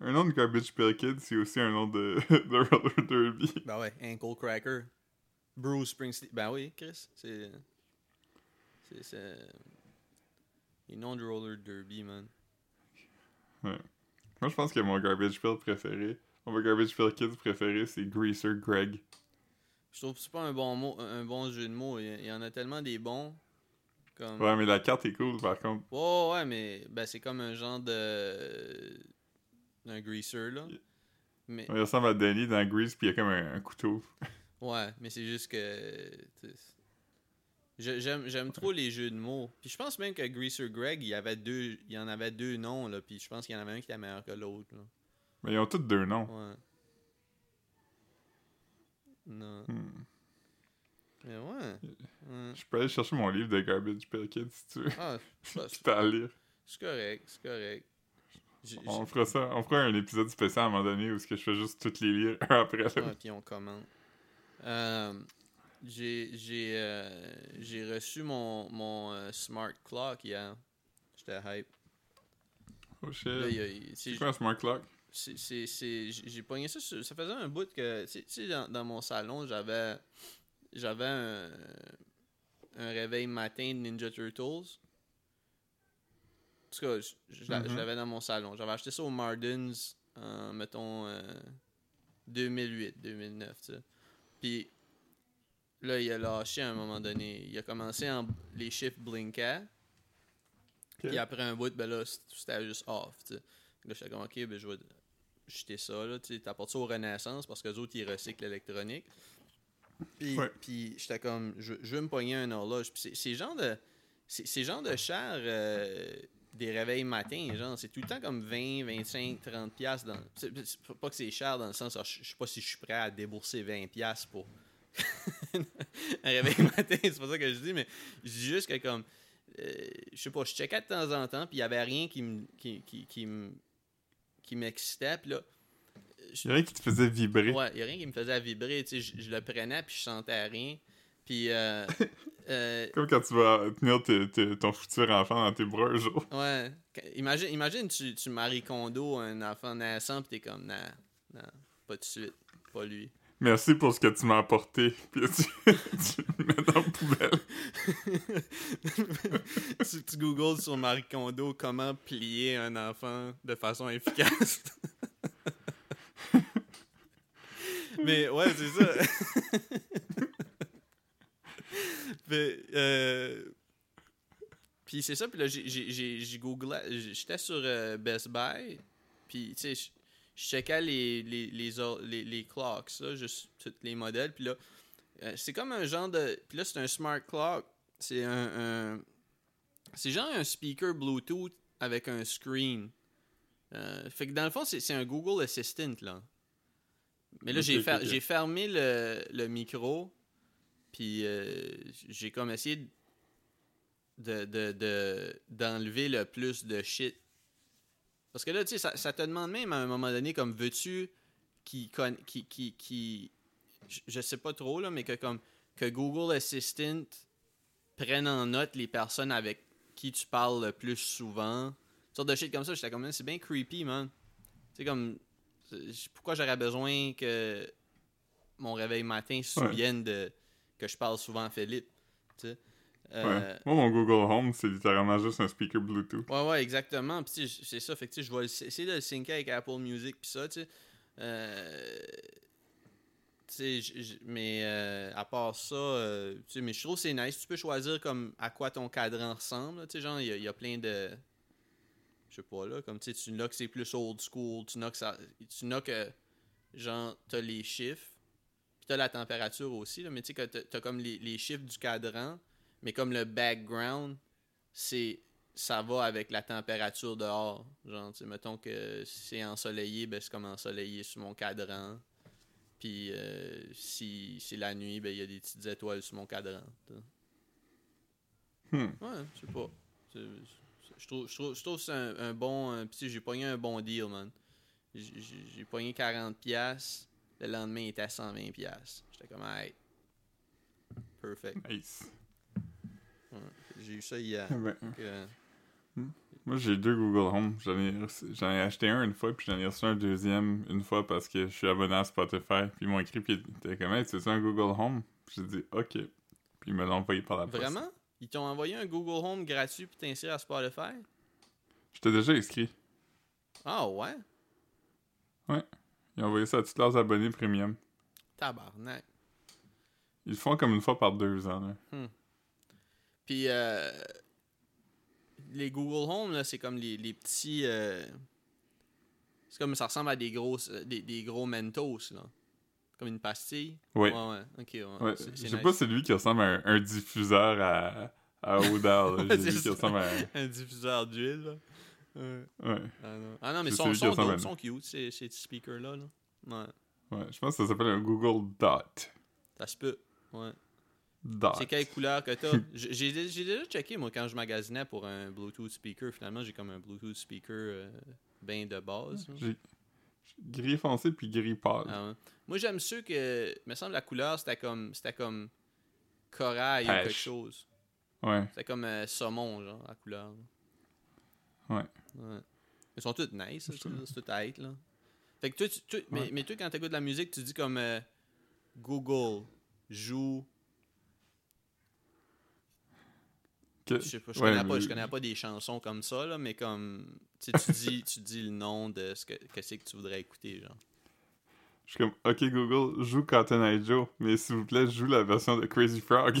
Un nom de Garbage Pail Kids, c'est aussi un nom de, de Roller Derby. Ben ouais, Ankle Cracker. Bruce Springsteen. Ben oui, Chris. C'est... C'est... c'est... Les noms de Roller Derby, man. Ouais. Moi, je pense que mon Garbage Pail préféré, mon Garbage Pail Kids préféré, c'est Greaser Greg. Je trouve que c'est pas un bon mot, un bon jeu de mots. Il y en a tellement des bons. Comme... Ouais, mais la carte est cool, par contre. Oh, ouais, mais ben, c'est comme un genre de... d'un greaser, là. Mais... Il ressemble à Danny dans Grease, puis il y a comme un, un couteau. Ouais, mais c'est juste que... Je, j'aime, j'aime trop les jeux de mots. Puis je pense même que Greaser Greg, il y avait deux, il y en avait deux noms, là. Puis je pense qu'il y en avait un qui était meilleur que l'autre, là. Mais ils ont tous deux noms. Ouais. Non. Hmm. Mais ouais. ouais. Je peux aller chercher mon livre de Garbage Pail Kids, si tu veux. Ah, ça, c'est... à lire. C'est correct, c'est correct. J'ai, on j'ai... fera ça, on fera un épisode spécial à un moment donné où est-ce que je fais juste toutes les lire un après l'autre. Ouais, puis on commente. Euh, j'ai j'ai euh, j'ai reçu mon mon euh, smart clock hier. J'étais hype. Oh shit. Là, y a, y, c'est, c'est quoi un smart clock? C'est c'est c'est j'ai pogné ça. Sur, ça faisait un bout que tu sais dans, dans mon salon j'avais j'avais un un réveil matin de Ninja Turtles. En tout cas, je, je, mm-hmm. je l'avais dans mon salon. J'avais acheté ça au Mardens en, mettons, euh, deux mille huit, deux mille neuf, tu sais. Puis là, il a lâché à un moment donné. Il a commencé en... Les chiffres blinkaient. Okay. Puis après un bout, ben là, c'était juste off, tu sais. Là, j'étais comme, OK, ben je vais jeter ça, là, tu sais. T'apportes ça aux Renaissance parce qu'eux autres, ils recyclent l'électronique. Puis, ouais. puis j'étais comme, je, je veux me pogner un horloge. Puis c'est, c'est genre de... C'est, c'est genre de char... Euh, des réveils matins, genre, c'est tout le temps comme vingt, vingt-cinq, trente piastres dans... C'est, c'est pas que c'est cher dans le sens, je sais pas si je suis prêt à débourser vingt piastres pour un réveil matin, c'est pas ça que je dis, mais je dis juste que comme, euh, je sais pas, je checkais de temps en temps, puis il y avait rien qui me qui, qui, qui, qui m'excitait, puis là... Je... Y a rien qui te faisait vibrer. Ouais, y a rien qui me faisait vibrer, tu sais, je, je le prenais, puis je sentais rien, puis... Euh, Euh, Comme quand tu vas tenir t- t- ton futur enfant dans tes bras un jour. Ouais. Imagine, imagine tu, tu maries Kondo, un enfant naissant, pis t'es comme, non, non, pas de suite, pas lui. Merci pour ce que tu m'as apporté, pis tu, tu le mets dans la poubelle. tu, tu googles sur Marie Kondo comment plier un enfant de façon efficace. Mais ouais, c'est ça. Puis, euh... puis c'est ça, puis là, j'ai, j'ai, j'ai googlé, j'étais sur euh, Best Buy, puis tu sais, je checkais les, les, les, les, les clocks, là, juste tous les modèles, puis là, euh, c'est comme un genre de... Puis là, c'est un smart clock, c'est un... un... C'est genre un speaker Bluetooth avec un screen. Euh, fait que dans le fond, c'est, c'est un Google Assistant, là. Mais là, okay, j'ai, fer... okay. j'ai fermé le, le micro... Puis euh, j'ai comme essayé de, de, de, d'enlever le plus de shit. Parce que là, tu sais, ça, ça te demande même à un moment donné, comme veux-tu qui qui qui qui je sais pas trop, là, mais que comme que Google Assistant prenne en note les personnes avec qui tu parles le plus souvent. Une sorte de shit comme ça, j'étais comme, c'est bien creepy, man. Tu sais, comme, pourquoi j'aurais besoin que mon réveil matin se souvienne de... que je parle souvent à Philippe, tu sais. Euh, ouais. Moi, mon Google Home, c'est littéralement juste un speaker Bluetooth. Ouais, ouais, exactement. Puis c'est ça, fait que je vais essayer de le syncer avec Apple Music, puis ça, tu sais. Euh... T'sais, j- j- mais euh, à part ça, euh, mais je trouve que c'est nice. Tu peux choisir comme à quoi ton cadran ressemble. Tu sais, genre, il y, y a plein de. Je sais pas, là. Comme tu sais, tu knock, c'est plus old school. Tu knock, ça, tu knock euh, genre, t'as les chiffres. Puis t'as la température aussi, là. Mais tu sais, que t'as, t'as comme les, les chiffres du cadran. Mais comme le background, c'est. Ça va avec la température dehors. Genre, tu sais, mettons que si c'est ensoleillé, ben c'est comme ensoleillé sur mon cadran. Puis euh, si c'est la nuit, ben il y a des petites étoiles sur mon cadran. Hmm. Ouais, je sais pas. Je trouve, je trouve, je trouve que c'est un, un bon... Un, pis j'ai pogné un bon deal, man. J'ai, j'ai pogné quarante dollars. Le lendemain, il était à cent vingt dollars. J'étais comme, hey, perfect. Nice. Ouais, j'ai eu ça hier. Ah ben. Donc, euh... Moi, j'ai deux Google Home. J'en ai, j'en ai acheté un une fois, puis j'en ai reçu un deuxième une fois parce que je suis abonné à Spotify. Puis ils m'ont écrit, puis ils étaient comme, hey, c'est ça un Google Home? Puis j'ai dit, OK. Puis ils me l'ont envoyé par la poste. Vraiment? Ils t'ont envoyé un Google Home gratuit pour t'inscrire à Spotify? Je t'ai déjà inscrit. Ah ouais? Ouais. Ils ont envoyé ça à tous leurs abonnés premium. Tabarnak. Ils le font comme une fois par deux ans, là. Hmm. Puis, euh... les Google Home, là, c'est comme les, les petits... Euh... C'est comme ça ressemble à des gros, des, des gros Mentos, là. Comme une pastille. Oui. Ouais, ouais. OK, ouais. ouais. C'est, c'est je sais nice. Pas si c'est lui qui ressemble à un, un diffuseur à, à odeur. ouais, c'est lui qui ressemble à... un diffuseur d'huile, là. Ouais. ouais. Ah, non. ah non, mais son, son, son, son cute, ces, ces petits speakers-là, là. Ouais. Ouais, je pense que ça s'appelle un Google Dot. Ça se peut, ouais. Dark. C'est quelle couleur que t'as? j'ai, j'ai déjà checké, moi, quand je magasinais pour un Bluetooth speaker. Finalement, j'ai comme un Bluetooth speaker euh, bien de base. J'ai... j'ai gris foncé puis gris pâle. Ah, ouais. Moi, j'aime ceux que... Il me semble la couleur, c'était comme c'était comme corail Pêche. Ou quelque chose. Ouais. C'était comme euh, saumon, genre, la couleur. Ouais. ouais. Ils sont tous nice, c'est tout tight, là. Fait que toi, tu, tu... Ouais. Mais, mais toi, quand t'écoutes de la musique, tu dis comme euh, Google, joue... Que... Je sais pas, je ouais, connais mais... pas, je connais pas des chansons comme ça, là, mais comme tu dis, tu dis le nom de ce que, que c'est que tu voudrais écouter, genre. Je suis comme, OK Google, joue Cotton Eye Joe, mais s'il vous plaît, joue la version de Crazy Frog.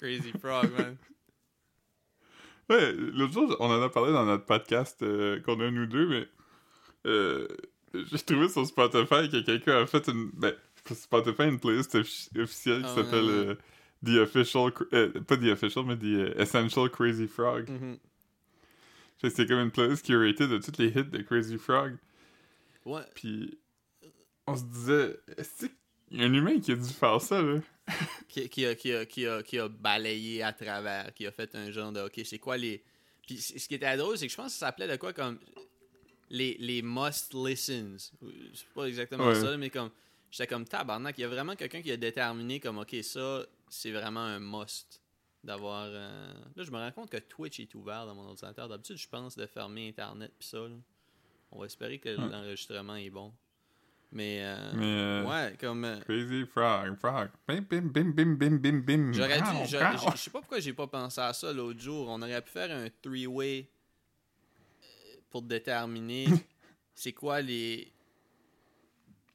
Crazy Frog, man. Ouais, l'autre jour, on en a parlé dans notre podcast euh, qu'on a nous deux, mais euh, j'ai trouvé sur Spotify que quelqu'un a fait une, ben, Spotify une playlist offi- officielle qui oh, s'appelle. Ouais, ouais. Euh, The Official... Euh, pas The Official, mais The uh, Essential Crazy Frog. Mm-hmm. Fait que c'est comme une playlist curatée de tous les hits de Crazy Frog. Ouais. Puis on se disait... Est-ce qu'il y a un humain qui a dû faire ça, là? qui, qui, a, qui, a, qui, a, qui a balayé à travers, qui a fait un genre de... OK, c'est quoi les... Puis ce qui était drôle, c'est que je pense que ça s'appelait de quoi comme... Les, les must listens. C'est pas exactement ouais. ça, mais comme... J'étais comme tabarnak. Il y a vraiment quelqu'un qui a déterminé comme, OK, ça... C'est vraiment un must d'avoir... Euh... Là, je me rends compte que Twitch est ouvert dans mon ordinateur. D'habitude, je pense de fermer Internet pis ça. Là. On va espérer que ouais. l'enregistrement est bon. Mais, euh... Mais euh... ouais, comme... Euh... Crazy Frog, Frog. Bim, bim, bim, bim, bim, bim, bim. J'aurais dû... Je j'a... sais pas pourquoi j'ai pas pensé à ça l'autre jour. On aurait pu faire un three-way pour déterminer c'est quoi les...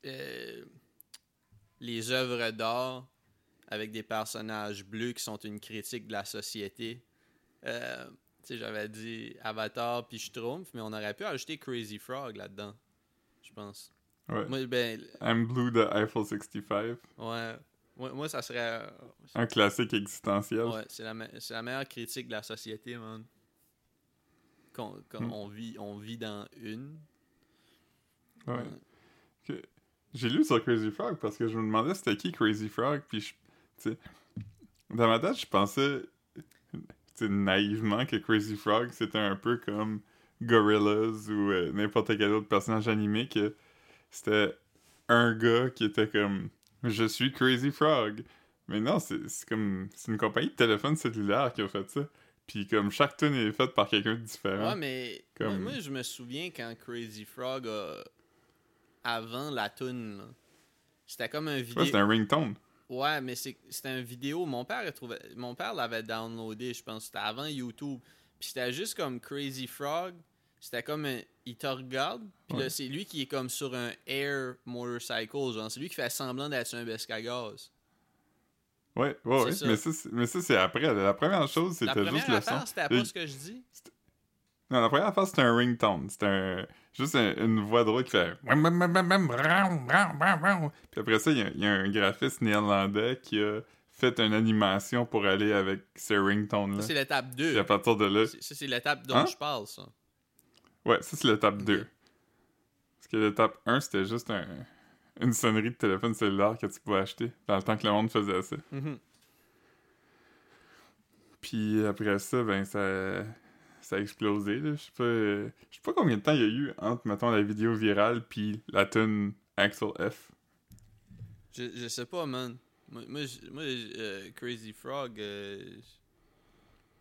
Euh... les œuvres d'art avec des personnages bleus qui sont une critique de la société. Euh, tu sais, j'avais dit Avatar puis je trompe, mais on aurait pu ajouter Crazy Frog là-dedans, je pense. Ouais. Moi, ben, I'm Blue de Eiffel soixante-cinq. Ouais. Moi, moi ça serait... Euh, un classique existentiel. Ouais, c'est la, me... c'est la meilleure critique de la société, man. Qu'on, qu'on, hmm. on, vit, on vit dans une. Ouais. ouais. Okay. J'ai lu sur Crazy Frog parce que je me demandais c'était qui Crazy Frog, puis je T'sais, dans ma tête, je pensais naïvement que Crazy Frog, c'était un peu comme Gorillaz ou euh, n'importe quel autre personnage animé, que c'était un gars qui était comme « Je suis Crazy Frog ». Mais non, c'est, c'est comme c'est une compagnie de téléphone cellulaire qui a fait ça. Puis comme chaque tune est faite par quelqu'un de différent. Ouais, mais comme... moi, moi, je me souviens quand Crazy Frog, a... avant la tune, c'était comme un vidéo... Ouais, c'était un ringtone. Ouais, mais c'est, c'était une vidéo. Mon père, trouvait, mon père l'avait downloadé, je pense. C'était avant YouTube. Puis c'était juste comme Crazy Frog. c'était comme un, il te regarde, puis ouais. là, c'est lui qui est comme sur un air motorcycle, genre. C'est lui qui fait semblant d'être sur un besque à gaz. Ouais, ouais, ouais. Mais ça, mais ça, c'est après. La première chose, c'était première juste le son. La première affaire, c'était pas Et... ce que je dis. C'était... Non, la première affaire, c'était un ringtone. C'était un... juste un, une voix drôle qui fait... Puis après ça, il y, y a un graphiste néerlandais qui a fait une animation pour aller avec ce ringtone-là. Ça, c'est l'étape deux. Puis à partir de là... C'est, ça, c'est l'étape dont hein? je parle, ça. Ouais, ça, c'est l'étape okay. deux. Parce que l'étape un, c'était juste un... une sonnerie de téléphone cellulaire que tu pouvais acheter dans le temps que le monde faisait ça. Mm-hmm. Puis après ça, ben ça, ça a explosé. Je sais pas, je sais pas combien de temps il y a eu entre, mettons, la vidéo virale puis la tune Axel F. Je, je sais pas, man. Moi, moi, moi euh, Crazy Frog, euh,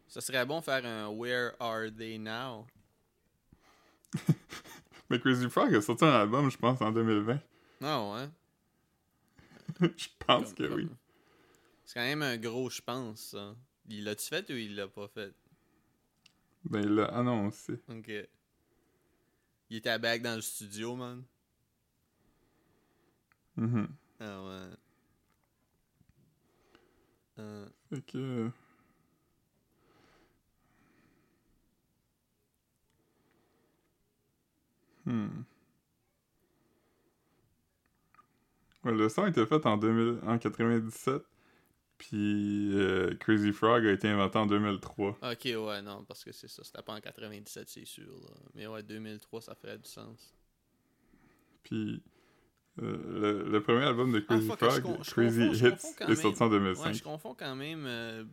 ça serait bon faire un Where Are They Now? Mais Crazy Frog a sorti un album, je pense, en deux mille vingt. Non, hein? Je pense comme, que comme... oui. C'est quand même un gros je pense, ça. Il l'a-tu fait ou il l'a pas fait? Ben, il l'a annoncé. Ok. Il était à back dans le studio, man. Mm-hmm. Ah ouais. Euh... Fait que... Hmm... Ouais, le son a été fait en dix-neuf quatre-vingt-dix-sept, puis euh, Crazy Frog a été inventé en deux mille trois. Ok, ouais, non, parce que c'est ça, c'était pas en quatre-vingt-dix-sept, c'est sûr, là. Mais ouais, deux mille trois, ça ferait du sens. Puis euh, le, le premier album de Crazy ah, Frog, con- Crazy confonds, Hits, est sorti en deux mille cinq. Ouais, je confonds quand même, euh,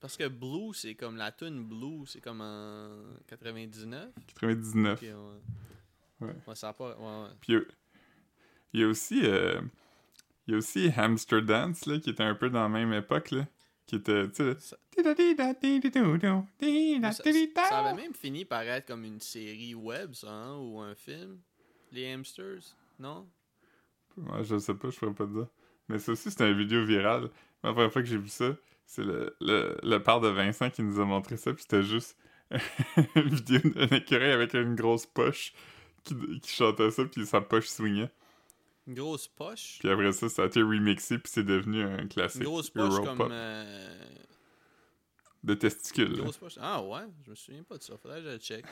parce que Blue, c'est comme la tune Blue, c'est comme en quatre-vingt-dix-neuf. quatre-vingt-dix-neuf. Okay, ouais. Ouais. Ouais, ça a pas... Ouais, ouais. Puis il y a aussi... Euh, Il y a aussi Hamster Dance, là, qui était un peu dans la même époque, là, qui était, tu sais, là... Ça... Ça, ça, ça avait même fini par être comme une série web, ça, hein, ou un film, les hamsters, non? Ouais, je sais pas, je pourrais pas te dire. Mais ça aussi, c'était une vidéo virale. La première fois que j'ai vu ça, c'est le, le, le père de Vincent qui nous a montré ça, puis c'était juste une vidéo d'un écureuil avec une grosse poche qui, qui chantait ça, puis sa poche swingait. Une grosse poche. Puis après ça, ça a été remixé, puis c'est devenu un classique. Une grosse poche Europop. Comme... Euh... De testicules. Une grosse poche. Ah ouais? Je me souviens pas de ça. Faudrait que je le check.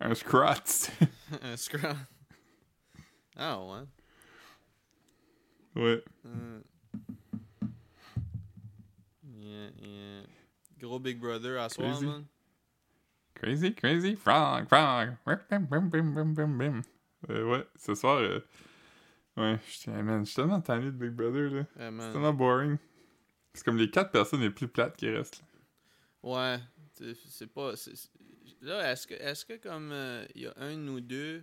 Un scratch. Un scratch. Ah ouais? Ouais. Euh... Yeah, yeah. Gros Big Brother à soir, man. Crazy, crazy, frog, frog. Bim, bim, bim, bim, bim, bim. Euh, ouais, ce soir... Euh... Ouais, je suis, man, je suis tellement tanné de Big Brother, là. Yeah, c'est tellement boring. C'est comme les quatre personnes les plus plates qui restent, là. Ouais, c'est, c'est pas... C'est, c'est... Là, est-ce que, est-ce que comme il euh, y a un ou deux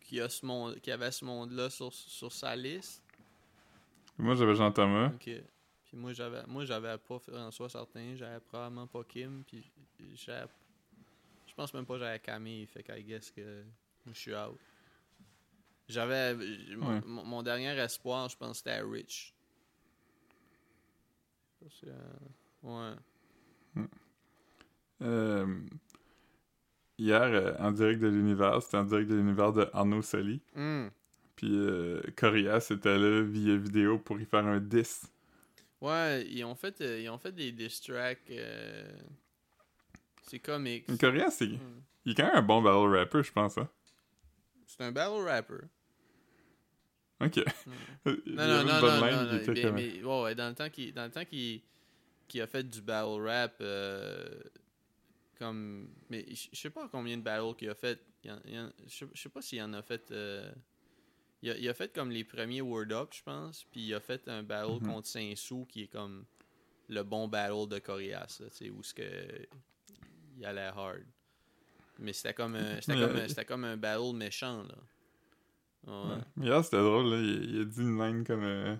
qui, a ce monde, qui avait ce monde-là sur, sur sa liste? Moi, j'avais Jean-Thomas. Ok. Puis moi, j'avais moi j'avais pas François Sartin, j'avais probablement pas Kim, puis j'avais... Je pense même pas que j'avais Camille, fait qu'I guess que je suis out. J'avais... Mon, ouais. mon dernier espoir, je pense, c'était Rich. Parce que, euh, ouais. Euh, hier, euh, en direct de l'univers, c'était en direct de l'univers de Arnaud Soly. Mm. Puis euh, Corias était là via vidéo pour y faire un diss. Ouais, ils ont fait, euh, ils ont fait des diss tracks. Euh... C'est comique. Corias, il, mm. il est quand même un bon battle rapper, je pense, hein? C'est un battle rapper. Ok. Non, non, non, non, non, non. Bien, mais, ouais, dans le temps qu'il, dans le temps qu'il, qu'il a fait du battle rap, euh, comme... Mais je sais pas combien de battles qu'il a fait. Je sais pas s'il en a fait... Euh, il, a, il a fait comme les premiers Word Up, je pense, puis il a fait un battle mm-hmm. contre Saint-Sou qui est comme le bon battle de Corias, tu sais, où ce que il allait hard. Mais c'était comme un, c'était comme un, c'était comme un battle méchant, là. Ouais. Ouais. Hier, c'était drôle, là. Il, il a dit une line comme... Euh,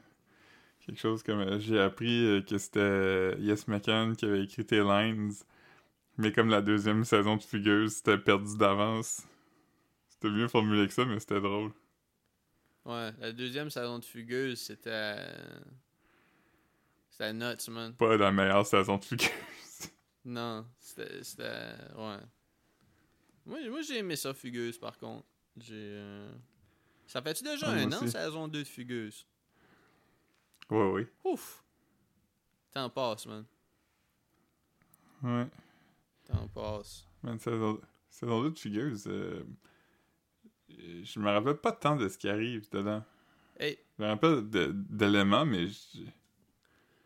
quelque chose comme... Euh, j'ai appris euh, que c'était Yes McCann qui avait écrit tes lines, mais comme la deuxième saison de Fugueuse, c'était perdu d'avance. C'était mieux formulé que ça, mais c'était drôle. Ouais, la deuxième saison de Fugueuse, c'était... C'était nuts, man. Pas la meilleure saison de Fugueuse. Non, c'était... c'était... Ouais. Moi, moi j'ai aimé ça, Fugueuse, par contre. J'ai. Euh... Ça fait-tu déjà ah, un an, aussi. Saison deux de Fugueuse? Ouais, oui. Ouf! T'en passes, man. Ouais. T'en passes. Man, saison deux de Fugueuse, euh... je me rappelle pas tant de ce qui arrive dedans. Hey. Je me rappelle de, d'éléments, mais. Je...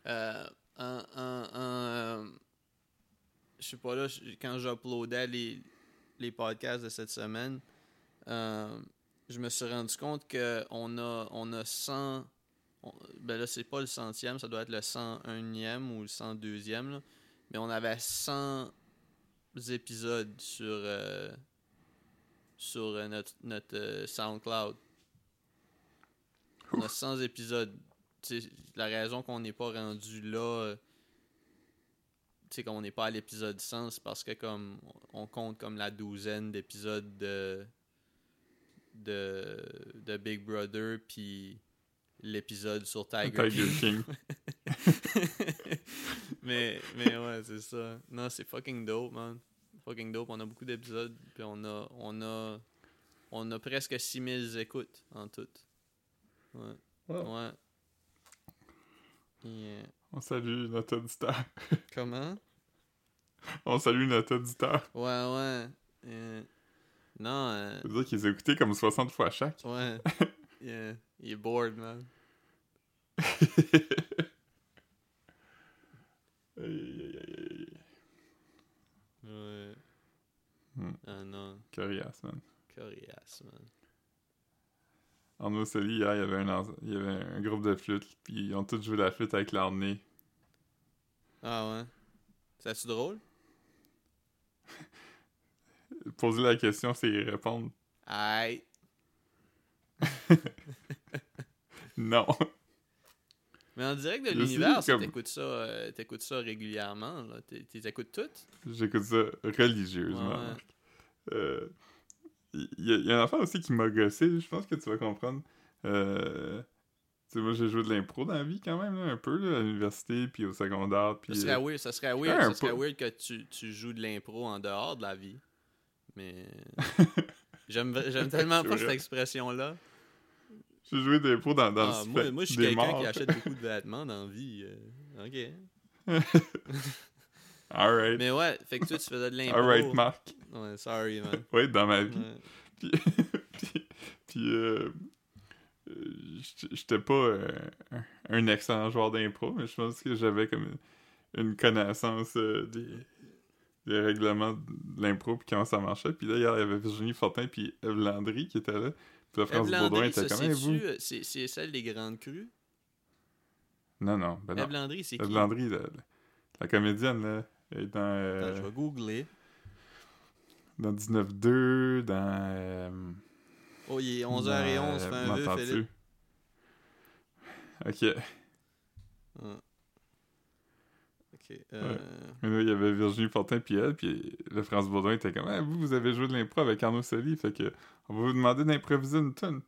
Euh. Un. un, un euh... Je sais pas, là, quand j'uploadais les, les podcasts de cette semaine, euh, je me suis rendu compte qu'on a, on a cent... On, ben là, c'est pas le centième, ça doit être le cent unième ou le cent deuxième, là, mais on avait cent épisodes sur, euh, sur euh, notre, notre euh, SoundCloud. On a cent épisodes. T'sais, la raison qu'on n'est pas rendu là... Euh, tu sais, comme on n'est pas à l'épisode cent, c'est parce que comme on compte comme la douzaine d'épisodes de de, de Big Brother puis l'épisode sur Tiger, Tiger King. King. mais, mais ouais, c'est ça. Non, c'est fucking dope, man. Fucking dope. On a beaucoup d'épisodes puis on a, on a, on a presque six mille écoutes en tout. Ouais. Wow. Ouais. Yeah. On salue notre auditeur. Comment? On salue notre auditeur. Ouais, ouais. Euh... Non. Euh... Ça veut dire qu'ils ont écouté comme soixante fois chaque. Ouais. Yeah. Il est bored, man. Ouais. Hmm. Ah non. Coriace, man. Coriace, man. Arnaud Soly, hier, il y, avait un, il y avait un groupe de flûte, puis ils ont tous joué la flûte avec leur nez. Ah ouais? C'est-tu drôle? Poser la question, c'est y répondre. Aïe! Non! Mais en direct de Je l'univers, si comme... t'écoutes ça, euh, t'écoutes ça régulièrement, là. T'es, t'écoutes toutes? J'écoute ça religieusement. Ouais. Euh... Il y, y a une affaire aussi qui m'a gossé, je pense que tu vas comprendre. Euh, tu sais, moi, j'ai joué de l'impro dans la vie quand même, là, un peu, là, à l'université, puis au secondaire. Puis, ça serait euh, weird, ça serait weird, ça serait weird que tu, tu joues de l'impro en dehors de la vie. Mais j'aime, j'aime tellement pas vrai. Cette expression-là. J'ai joué de l'impro dans, dans ah, le spectre. Moi, je suis quelqu'un morts. Qui achète beaucoup de vêtements dans la vie. Euh, OK. All right. Mais ouais, fait que toi, tu faisais de l'impro. All right, Marc. Ouais, sorry, man. Ouais, dans ma vie. Ouais. Puis, puis, puis euh, j'étais pas euh, un excellent joueur d'impro, mais je pense que j'avais comme une connaissance euh, des, des règlements de l'impro, puis comment ça marchait. Puis là, il y avait Virginie Fortin, puis Ève Landry qui était là. Puis la France Baudouin était quand même. Vous... C'est, c'est celle des Grandes Crues? Non, non. Ben non. Ève Landry, c'est Ève qui? Ève Landry, la, la, la comédienne, là. Elle est dans. Euh... Attends, je vais googler. Dans dix-neuf deux, dans... Euh, oh, il est onze heures onze, fais un vœu, Philippe. OK. Ah. OK. Euh... Ouais. Mais là, il y avait Virginie Fortin puis elle, puis le France Baudouin était comme eh, « Vous, vous avez joué de l'impro avec Arnaud Soly, fait que on va vous demander d'improviser une tune. »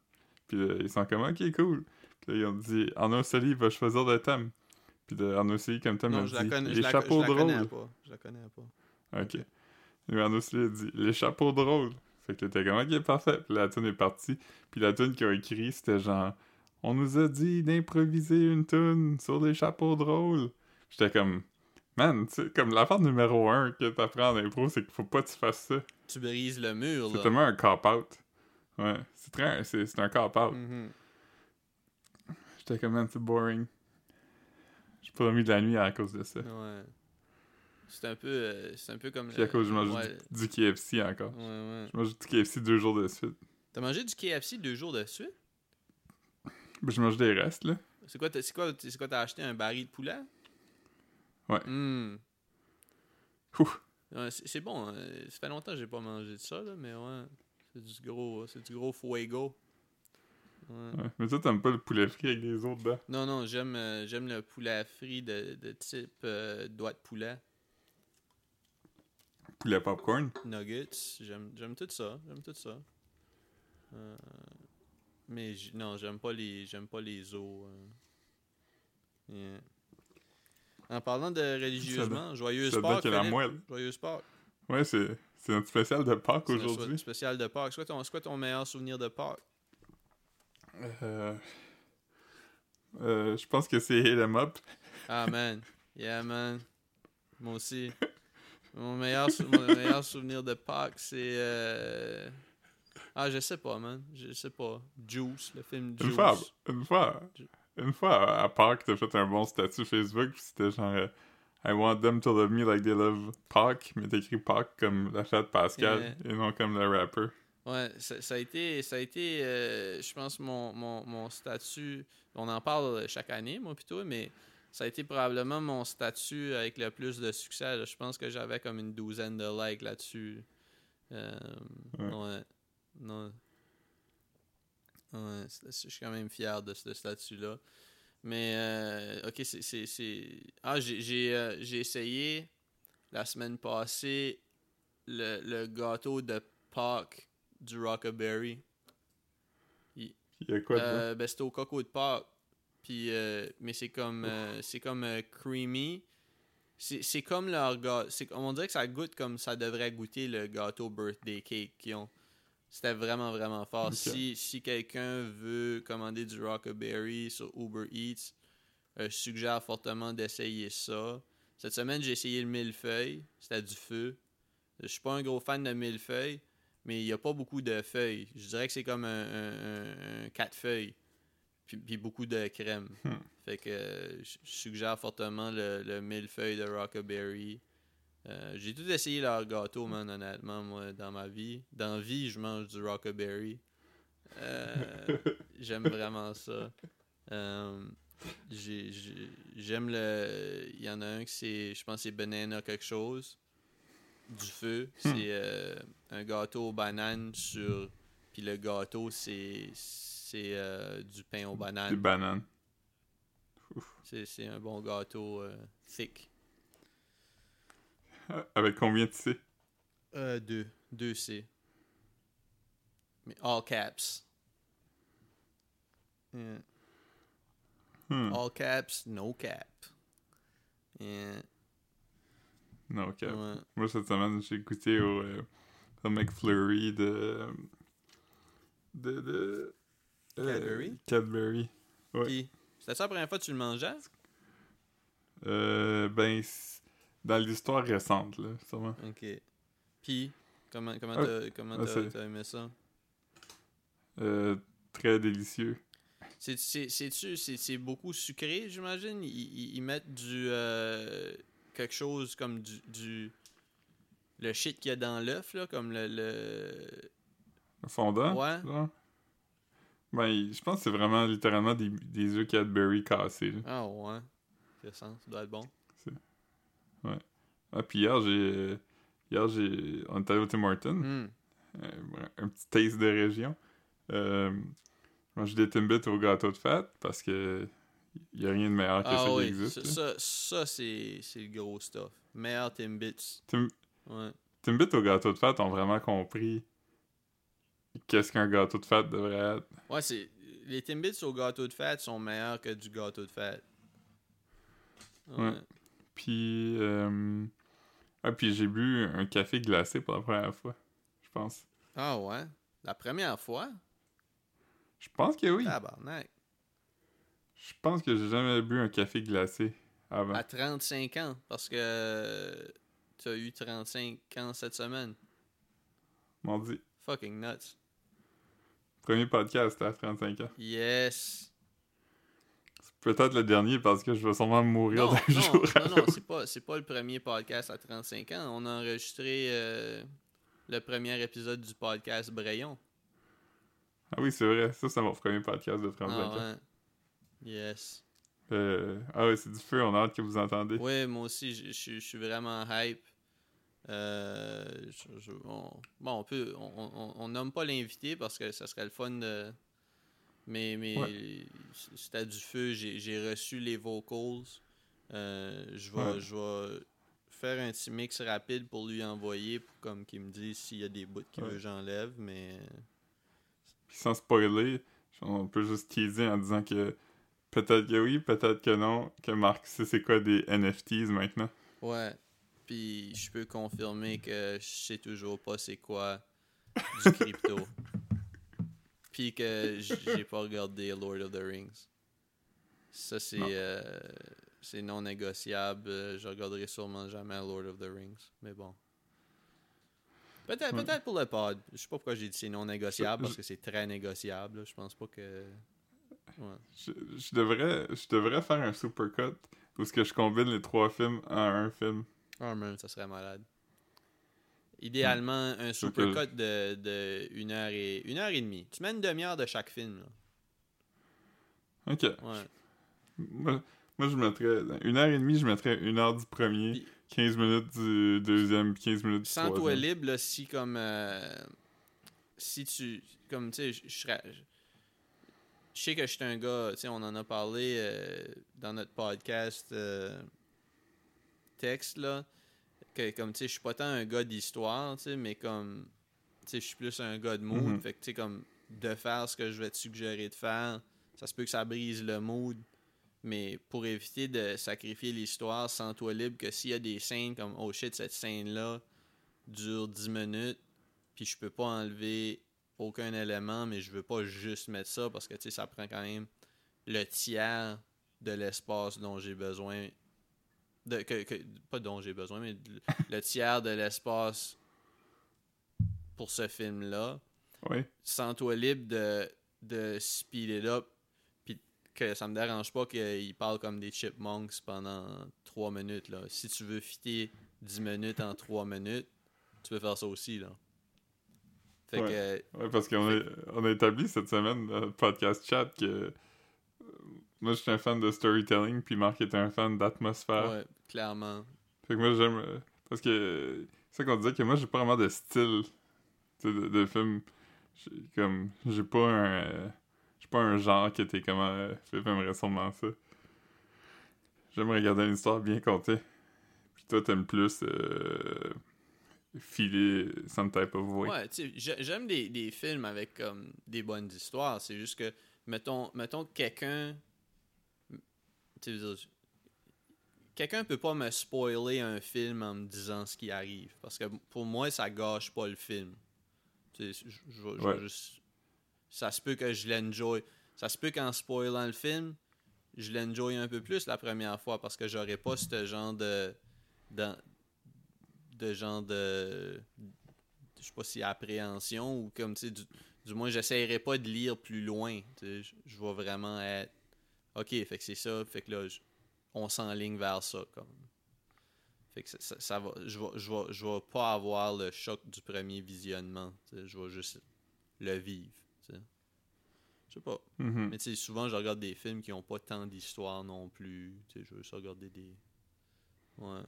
Puis là, ils sont comme « OK, cool. » Puis là, ils ont dit « Arnaud Soly va choisir le thème. » Puis là, Arnaud Soly, comme thème, non, il a dit con... « Les chapeaux drôles. » Je la connais pas. Je la connais pas. OK. Et Arnaud Soly a dit « Les chapeaux drôles ». Fait que là, t'es comme « Ok, parfait ». Puis la tune est partie. Puis la tune qu'ils ont écrit, c'était genre « On nous a dit d'improviser une tune sur les chapeaux drôles ». J'étais comme « Man, tu sais, comme l'affaire numéro un que t'apprends en impro, c'est qu'il faut pas que tu fasses ça. » Tu brises le mur, là. C'est tellement un cop-out. Ouais, c'est très, c'est, c'est un cop-out. Mm-hmm. J'étais comme « Man, c'est boring. » J'ai pas dormi de la nuit à cause de ça. Ouais. C'est un peu, euh, c'est un peu comme... Puis à cause, je mange ouais. du, du K F C encore. Ouais, ouais. Je mange du K F C deux jours de suite. T'as mangé du K F C deux jours de suite? Ben, je mange des restes, là. C'est quoi, t'as, c'est quoi, c'est quoi, t'as acheté un baril de poulet? Ouais. Mm. Ouf. Ouais, c'est, c'est bon. Hein. Ça fait longtemps que j'ai pas mangé de ça, là, mais ouais. C'est du gros, c'est du gros fuego. Ouais. Ouais. Mais toi, t'aimes pas le poulet frit avec les autres dedans? Non, non, j'aime, euh, j'aime le poulet frit de, de type euh, doigt de poulet. Poulet popcorn. Nuggets. J'aime, j'aime tout ça. J'aime tout ça. Euh, mais j', non, j'aime pas les j'aime pas les os. Euh. Yeah. En parlant de religieusement, joyeuse Pâques. Joyeuse Pâques. Ouais, c'est, C'est notre spécial de Pâques c'est aujourd'hui. Notre spécial de Pâques. C'est quoi, quoi ton meilleur souvenir de Pâques? Euh... Euh, je pense que c'est Hit 'em Up. Ah, man. Yeah, man. Moi aussi. Mon meilleur, sou- mon meilleur souvenir de Pâques, c'est... Euh... Ah, je sais pas, man. Je sais pas. Juice, le film Juice. Une fois, une fois, une fois à Pâques, t'as fait un bon statut Facebook, pis c'était genre... I want them to love me like they love Pâques, mais t'écris Pâques comme la chatte Pascal, yeah. Et non comme le rapper. Ouais, ça, ça a été, ça a été euh, je pense, mon, mon, mon statut... On en parle chaque année, moi, plutôt, mais ça a été probablement mon statut avec le plus de succès. Là. Je pense que j'avais comme une douzaine de likes là-dessus. Euh, ouais. ouais. Non. Ouais, je suis quand même fier de ce statut-là. Mais, euh, ok, c'est... c'est, c'est... Ah, j'ai, j'ai, euh, j'ai essayé la semaine passée le, le gâteau de Pâques du Rock-a-Berry. Il... Il y a quoi dedans? Euh, ben, c'est au coco de Pâques. Puis, euh, mais c'est comme... Euh, c'est comme euh, creamy. C'est, c'est comme leur gâteau... C'est, on dirait que ça goûte comme ça devrait goûter le gâteau birthday cake qu'ils ont. C'était vraiment, vraiment fort. Okay. Si, si quelqu'un veut commander du Rock-a-Berry sur Uber Eats, euh, je suggère fortement d'essayer ça. Cette semaine, j'ai essayé le millefeuille. C'était du feu. Je suis pas un gros fan de millefeuille, mais il n'y a pas beaucoup de feuilles. Je dirais que c'est comme un, un, un, un quatre feuilles. Puis, puis beaucoup de crème. Hmm. Fait que euh, je suggère fortement le, le millefeuille de Rock-a-Berry. Euh, j'ai tout essayé leur gâteau, man, honnêtement, moi, dans ma vie. Dans vie, je mange du Rock-a-Berry. Euh, j'aime vraiment ça. Euh, j'ai, j'ai, j'aime le... Il y en a un que c'est... Je pense que c'est banana quelque chose. Du feu. C'est euh, un gâteau aux bananes sur... Puis le gâteau, c'est... C'est euh, du pain aux bananes. Des bananes. C'est, c'est un bon gâteau euh, thick. Avec combien de C? Euh, deux. Deux C. Mais all caps. Yeah. Hmm. All caps, no cap. Yeah. No cap. Ouais. Moi, cette semaine, j'ai goûté au, euh, au McFlurry de... De... de euh, Cadbury? Cadbury. Ouais. Puis, c'était ça la première fois que tu le mangeais? Euh, ben... Dans l'histoire récente, là, sûrement. Ok. Puis, comment, comment, ah, t'as, comment ah, t'as, t'as aimé ça? Euh, très délicieux. C'est, c'est, c'est-tu, c'est, c'est beaucoup sucré, j'imagine? Ils, ils, ils mettent du... Euh, quelque chose comme du... du le shit qu'il y a dans l'œuf, là, comme le... Le, le fondant? Ouais. Genre. Ben, je pense que c'est vraiment littéralement des, des œufs Cadbury cassés. Là. Ah ouais. C'est ça, ça doit être bon. Ouais. Ah, puis hier, j'ai. Hier, j'ai. On est allé au Tim Hortons. Mm. Euh, un petit taste de région. Euh, j'ai des Timbits au gâteau de fête parce que. Il n'y a rien de meilleur que ah, ça oui. qui existe. Ça, ça, ça c'est, c'est le gros stuff. Meilleur Timbits. Tim... Ouais. Timbits au gâteau de fête ont vraiment compris qu'est-ce qu'un gâteau de fête devrait être. Ouais, c'est. Les Timbits au gâteau de fête sont meilleurs que du gâteau de fête. Ouais. ouais. Puis, euh... ah, puis j'ai bu un café glacé pour la première fois, je pense. Ah ouais? La première fois? Je pense que oui. Tabarnak. Je pense que j'ai jamais bu un café glacé avant. À trente-cinq ans, parce que tu as eu trente-cinq ans cette semaine. Mardi. Fucking nuts. Premier podcast à trente-cinq ans. Yes! Peut-être le dernier parce que je vais sûrement mourir non, d'un non, jour à l'autre. Non, non, c'est pas, c'est pas le premier podcast à trente-cinq ans. On a enregistré euh, le premier épisode du podcast Brayon. Ah oui, c'est vrai. Ça, c'est mon premier podcast de trente-cinq ah, ans. Ouais. Yes. Euh, ah oui, c'est du feu. On a hâte que vous entendez. Oui, moi aussi, je, je, je suis vraiment hype. Euh, je, je, on, bon, on peut... On, on, on nomme pas l'invité parce que ça serait le fun de... Mais, mais ouais. C'était du feu, j'ai, j'ai reçu les vocals. Euh, je vais ouais. faire un petit mix rapide pour lui envoyer, pour comme qu'il me dise s'il y a des bouts qu'il ouais. veut que j'enlève. Mais... Puis sans spoiler, on peut juste teaser en disant que peut-être que oui, peut-être que non, que Marc sait c'est quoi des N F Ts maintenant. Ouais. puis je peux confirmer que je sais toujours pas c'est quoi du crypto. Puis que j'ai pas regardé Lord of the Rings. Ça, c'est, non. Euh, c'est non négociable. Je regarderai sûrement jamais Lord of the Rings, mais bon. Peut-être, ouais. peut-être pour le pod. Je sais pas pourquoi j'ai dit c'est non négociable, parce que c'est très négociable. Je pense pas que... Ouais. Je, je, devrais, je devrais faire un supercut où ce que je combine les trois films en un film. Ah, oh, même, ça serait malade. Idéalement, mmh. un supercut de, de une heure et une heure et demie. Tu mets une demi-heure de chaque film, là. Ok. Ouais. Moi, moi, je mettrais... Une heure et demie, je mettrais une heure du premier, puis, quinze minutes du deuxième, quinze minutes du sans troisième. Sens-toi libre, là, si comme... Euh, si tu... Comme, tu sais, je serais... Je sais que je suis un gars, tu sais, on en a parlé euh, dans notre podcast euh, texte, là, que comme, tu sais, je suis pas tant un gars d'histoire, tu sais, mais comme, tu sais, je suis plus un gars de mood, mm-hmm. fait que, tu sais, comme, de faire ce que je vais te suggérer de faire, ça se peut que ça brise le mood, mais pour éviter de sacrifier l'histoire, sens-toi libre que s'il y a des scènes comme, oh shit, cette scène-là dure dix minutes, puis je peux pas enlever... aucun élément, mais je veux pas juste mettre ça parce que, tu sais, ça prend quand même le tiers de l'espace dont j'ai besoin de, que, que, pas dont j'ai besoin, mais de, le tiers de l'espace pour ce film-là. Oui. Sens-toi libre de, de speed it up, puis que ça me dérange pas qu'ils parlent comme des chipmunks pendant trois minutes, là. Si tu veux fitter dix minutes en trois minutes, tu peux faire ça aussi, là. Fait ouais. Que... ouais, parce qu'on a, on a établi cette semaine dans le podcast chat que euh, moi, je suis un fan de storytelling, puis Marc est un fan d'atmosphère. Ouais, clairement. Fait que moi, j'aime... Euh, parce que euh, c'est ça qu'on disait, que moi, j'ai pas vraiment de style de, de film. J'ai, comme, j'ai pas un... Euh, j'ai pas un genre qui était comment... Euh, Philippe aimerait sûrement ça. J'aime regarder une histoire bien contée. Puis toi, t'aimes plus... Euh, filer some type of way. Ouais, tu sais, j'aime des, des films avec comme des bonnes histoires. C'est juste que, mettons, mettons quelqu'un... Tu sais, quelqu'un peut pas me spoiler un film en me disant ce qui arrive. Parce que pour moi, ça gâche pas le film. Tu sais, je vais juste... Ça se peut que je l'enjoy. Ça se peut qu'en spoilant le film, je l'enjoy un peu plus la première fois parce que j'aurais pas ce genre de... Dans, de genre de, je sais pas si appréhension ou comme, tu sais, du, du moins, j'essaierai pas de lire plus loin, tu sais, je vais vraiment être, ok, fait que c'est ça, fait que là, j'... on s'enligne vers ça, comme, fait que ça, ça, ça va, je vais, je vais, je vais pas avoir le choc du premier visionnement, tu sais, je vais juste le vivre, tu sais, je sais pas, mm-hmm. mais tu sais, souvent, je regarde des films qui ont pas tant d'histoire non plus, tu sais, je veux juste regarder des, ouais.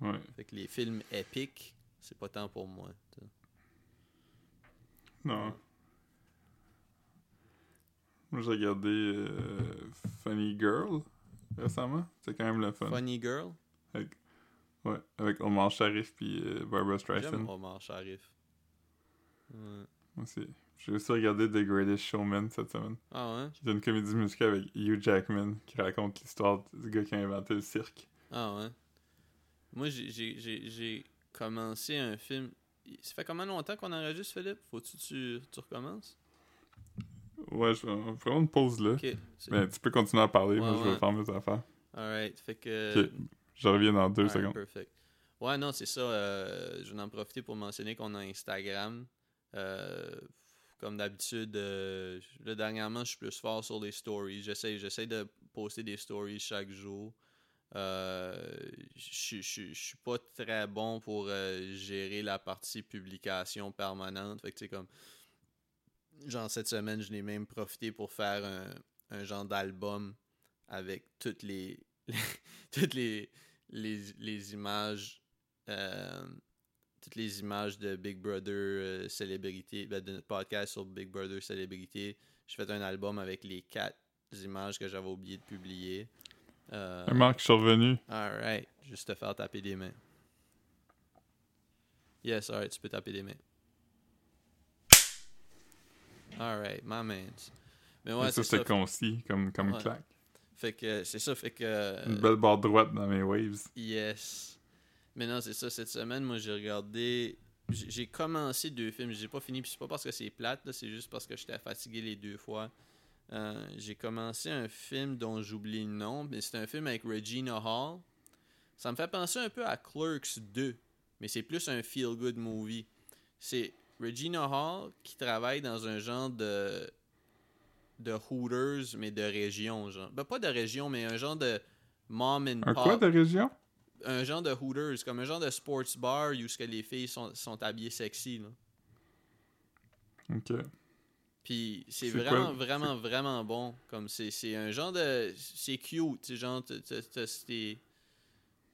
Ouais. Fait que les films épiques, c'est pas tant pour moi. T'sais. Non. Moi, j'ai regardé euh, Funny Girl récemment. C'est quand même le fun. Funny Girl? Avec, ouais, avec Omar Sharif puis euh, Barbra Streisand. J'aime Omar Sharif. Ouais. Moi aussi. J'ai aussi regardé The Greatest Showman cette semaine. Ah ouais? C'est une comédie musicale avec Hugh Jackman qui raconte l'histoire du gars qui a inventé le cirque. Ah ouais? Moi, j'ai, j'ai, j'ai, j'ai commencé un film... Ça fait combien longtemps qu'on enregistre, Philippe? Faut-tu que tu, tu recommences? Ouais, je, on fait une pause, là. Okay, mais tu peux continuer à parler, ouais, moi, ouais. je vais faire mes affaires. Alright, fait que... Okay. Je reviens dans deux right, secondes. Perfect. Ouais, non, c'est ça. Euh, je vais en profiter pour mentionner qu'on a Instagram. Euh, comme d'habitude, euh, là, dernièrement, je suis plus fort sur les stories. J'essaie, j'essaie de poster des stories chaque jour. Euh, je suis pas très bon pour euh, gérer la partie publication permanente. Fait que tu sais, comme genre cette semaine, je n'ai même profité pour faire un, un genre d'album avec toutes les, les toutes les, les, les images euh, toutes les images de Big Brother euh, célébrité, ben, de notre podcast sur Big Brother célébrité. J'ai fait un album avec les quatre images que j'avais oublié de publier. Euh... Marc, je suis revenu. Alright, juste te faire taper des mains. Yes, alright, tu peux taper des mains. Alright, my man. Mais ouais, mais ça, c'est, c'est ça. Concis comme, comme ouais. claque. Fait que c'est ça, fait que... Une belle barre droite dans mes waves. Yes. Mais non, c'est ça, cette semaine, moi, j'ai regardé... J'ai commencé deux films, j'ai pas fini, puis c'est pas parce que c'est plate, là, c'est juste parce que j'étais fatigué les deux fois. Euh, j'ai commencé un film dont j'oublie le nom, mais c'est un film avec Regina Hall. Ça me fait penser un peu à Clerks deux, mais c'est plus un feel-good movie. C'est Regina Hall qui travaille dans un genre de... de Hooters, mais de région, genre. Ben, pas de région, mais un genre de mom and pop. Un quoi de région? Un genre de Hooters, comme un genre de sports bar où ce que les filles sont, sont habillées sexy, là. OK. Puis c'est, c'est vraiment, quoi? vraiment, c'est... vraiment bon. Comme c'est, c'est un genre de... C'est cute, tu sais, genre, c'était...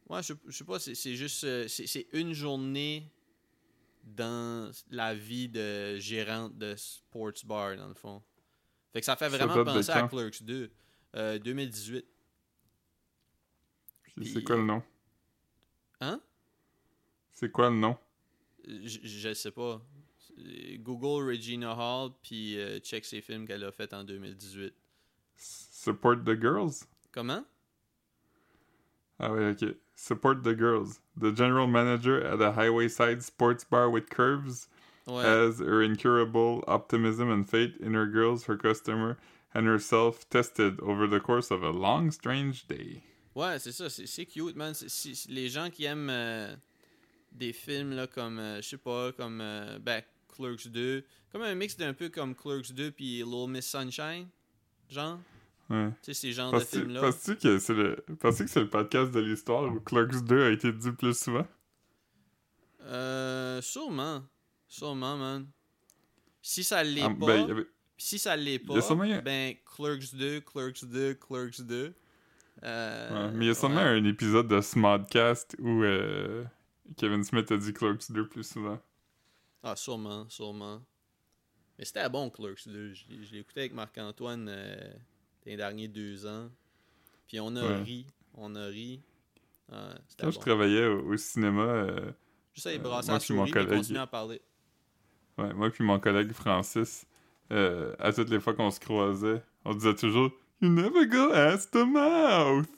Ouais, je, je sais pas, c'est, c'est juste... C'est, c'est une journée dans la vie de gérante de sports bar, dans le fond. Fait que ça fait vraiment ça penser à Clerks deux. Euh, deux mille dix-huit. C'est, Puis, c'est quoi le nom? Hein? C'est quoi le nom? J- je sais pas. Google Regina Hall, puis euh, check ses films qu'elle a fait en deux mille dix-huit. Support the Girls? Comment? Ah oui, ok. Support the Girls. The general manager at a highwayside sports bar with curves... Ouais. As her incurable optimism and fate in her girls, her customer, and herself tested over the course of a long, strange day. Ouais, c'est ça, c'est, c'est cute, man. C'est, c'est, les gens qui aiment euh, des films là, comme, euh, je sais pas, comme euh, ben, Clerks deux, comme un mix d'un peu comme Clerks deux puis Little Miss Sunshine, genre. Ouais. Tu sais, ces genres de films-là. Penses-tu que c'est le, penses-tu que c'est le podcast de l'histoire où Clerks deux a été dit plus souvent? Euh, sûrement. Sûrement, man. Si ça l'est um, pas, ben, y avait... si ça l'est pas, sûrement... ben Clerks deux, Clerks deux, Clerks deux. Euh, ouais, mais il y a sûrement ouais. un épisode de Smodcast où euh, Kevin Smith a dit Clerks deux plus souvent. Ah, sûrement, sûrement. Mais c'était bon, Clerks deux. Je, je l'ai écouté avec Marc-Antoine euh, les derniers deux ans. Puis on a ouais. ri, on a ri. Ah, Quand bon. je travaillais au, au cinéma, euh, je sais, il brassait la souris et continuait à parler. Ouais, moi puis mon collègue Francis, euh, à toutes les fois qu'on se croisait, on disait toujours « You never go ass to mouth! »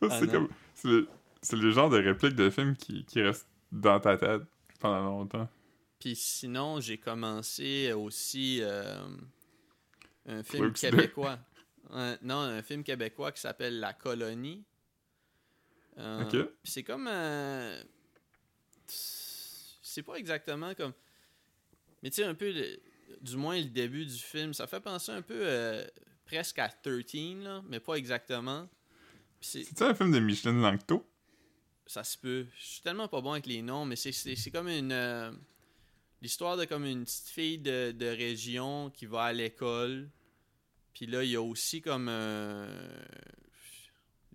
ah, c'est, comme, c'est, le, c'est le genre de réplique de film qui, qui reste dans ta tête pendant longtemps. Puis sinon, j'ai commencé aussi euh, un film Clerks québécois. Un, non, un film québécois qui s'appelle « La Colonie ». Euh, okay. Pis c'est comme... Euh, c'est pas exactement comme... Mais tu sais, un peu, le, du moins le début du film, ça fait penser un peu euh, presque à treize, là, mais pas exactement. Pis c'est... C'est-tu un film de Micheline Langto? Ça se peut. Je suis tellement pas bon avec les noms, mais c'est, c'est, c'est comme une... Euh, l'histoire de comme une petite fille de, de région qui va à l'école. Puis là, il y a aussi comme... Euh,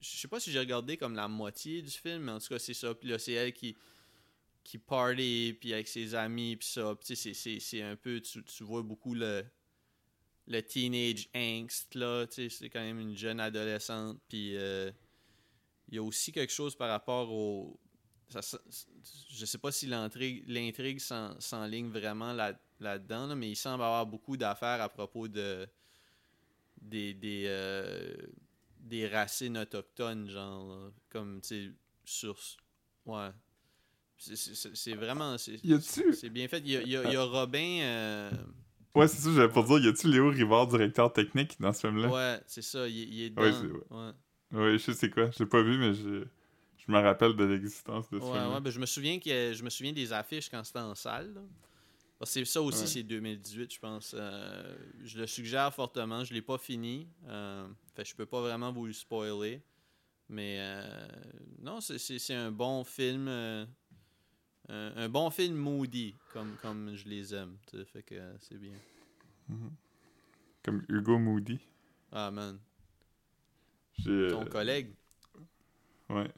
je sais pas si j'ai regardé comme la moitié du film, mais en tout cas, c'est ça. Puis là, c'est elle qui, qui party, puis avec ses amis, puis ça. Puis tu sais, c'est, c'est, c'est un peu... Tu, tu vois beaucoup le, le teenage angst, là. Tu sais, c'est quand même une jeune adolescente. Puis euh, il y a aussi quelque chose par rapport au... Ça, je sais pas si l'intrigue, l'intrigue s'en, s'enligne vraiment là, là-dedans, là, mais il semble avoir beaucoup d'affaires à propos de... des... des euh, des racines autochtones, genre, là. Comme, tu sais, sur... Ouais. C'est, c'est, c'est vraiment... C'est, y a-tu... c'est bien fait. Il y a, y a, y a Robin... Euh... Ouais, c'est ça, j'allais pour dire, y a-tu Léo Rivard, directeur technique, dans ce film-là? Ouais, c'est ça, il, il est dedans. Ouais, c'est... ouais. Ouais, je sais c'est quoi. Je l'ai pas vu, mais je, je me rappelle de l'existence de ce ouais, film-là. Ouais, ben je me souviens que je me souviens des affiches quand c'était en salle, là. Parce que ça aussi, ouais. c'est deux mille dix-huit, je pense. Euh, je le suggère fortement. Je l'ai pas fini. Euh, fait je peux pas vraiment vous le spoiler. Mais euh, non, c'est, c'est, c'est un bon film. Euh, un, un bon film moody, comme, comme je les aime. T'sais. Fait que euh, c'est bien. Mm-hmm. Comme Hugo Moody. Ah, man. J'ai, Ton euh... collègue. Ouais.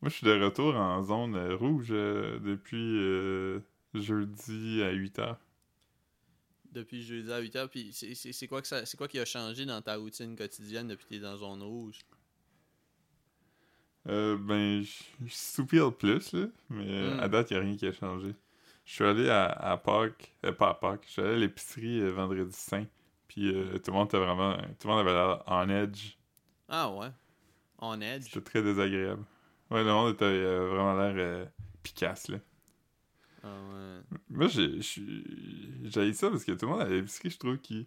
Moi, je suis de retour en zone rouge euh, depuis... Euh... jeudi à huit heures. Depuis jeudi à huit heures, puis c'est, c'est, c'est quoi que ça, c'est quoi qui a changé dans ta routine quotidienne depuis que t'es dans zone rouge? Euh, ben, je soupire plus, là, mais mm. à date, il n'y a rien qui a changé. Je suis allé à, à Pâques, euh, pas à Pâques, je suis allé à l'épicerie euh, vendredi saint Puis euh, tout le monde était vraiment... Tout le monde avait l'air en edge. Ah ouais? En edge? C'était très désagréable. Ouais, le monde était euh, vraiment l'air euh, picasse, là. Ah ouais. Moi, j'ai, j'haïs ça parce que tout le monde à l'épicerie, je trouve qui...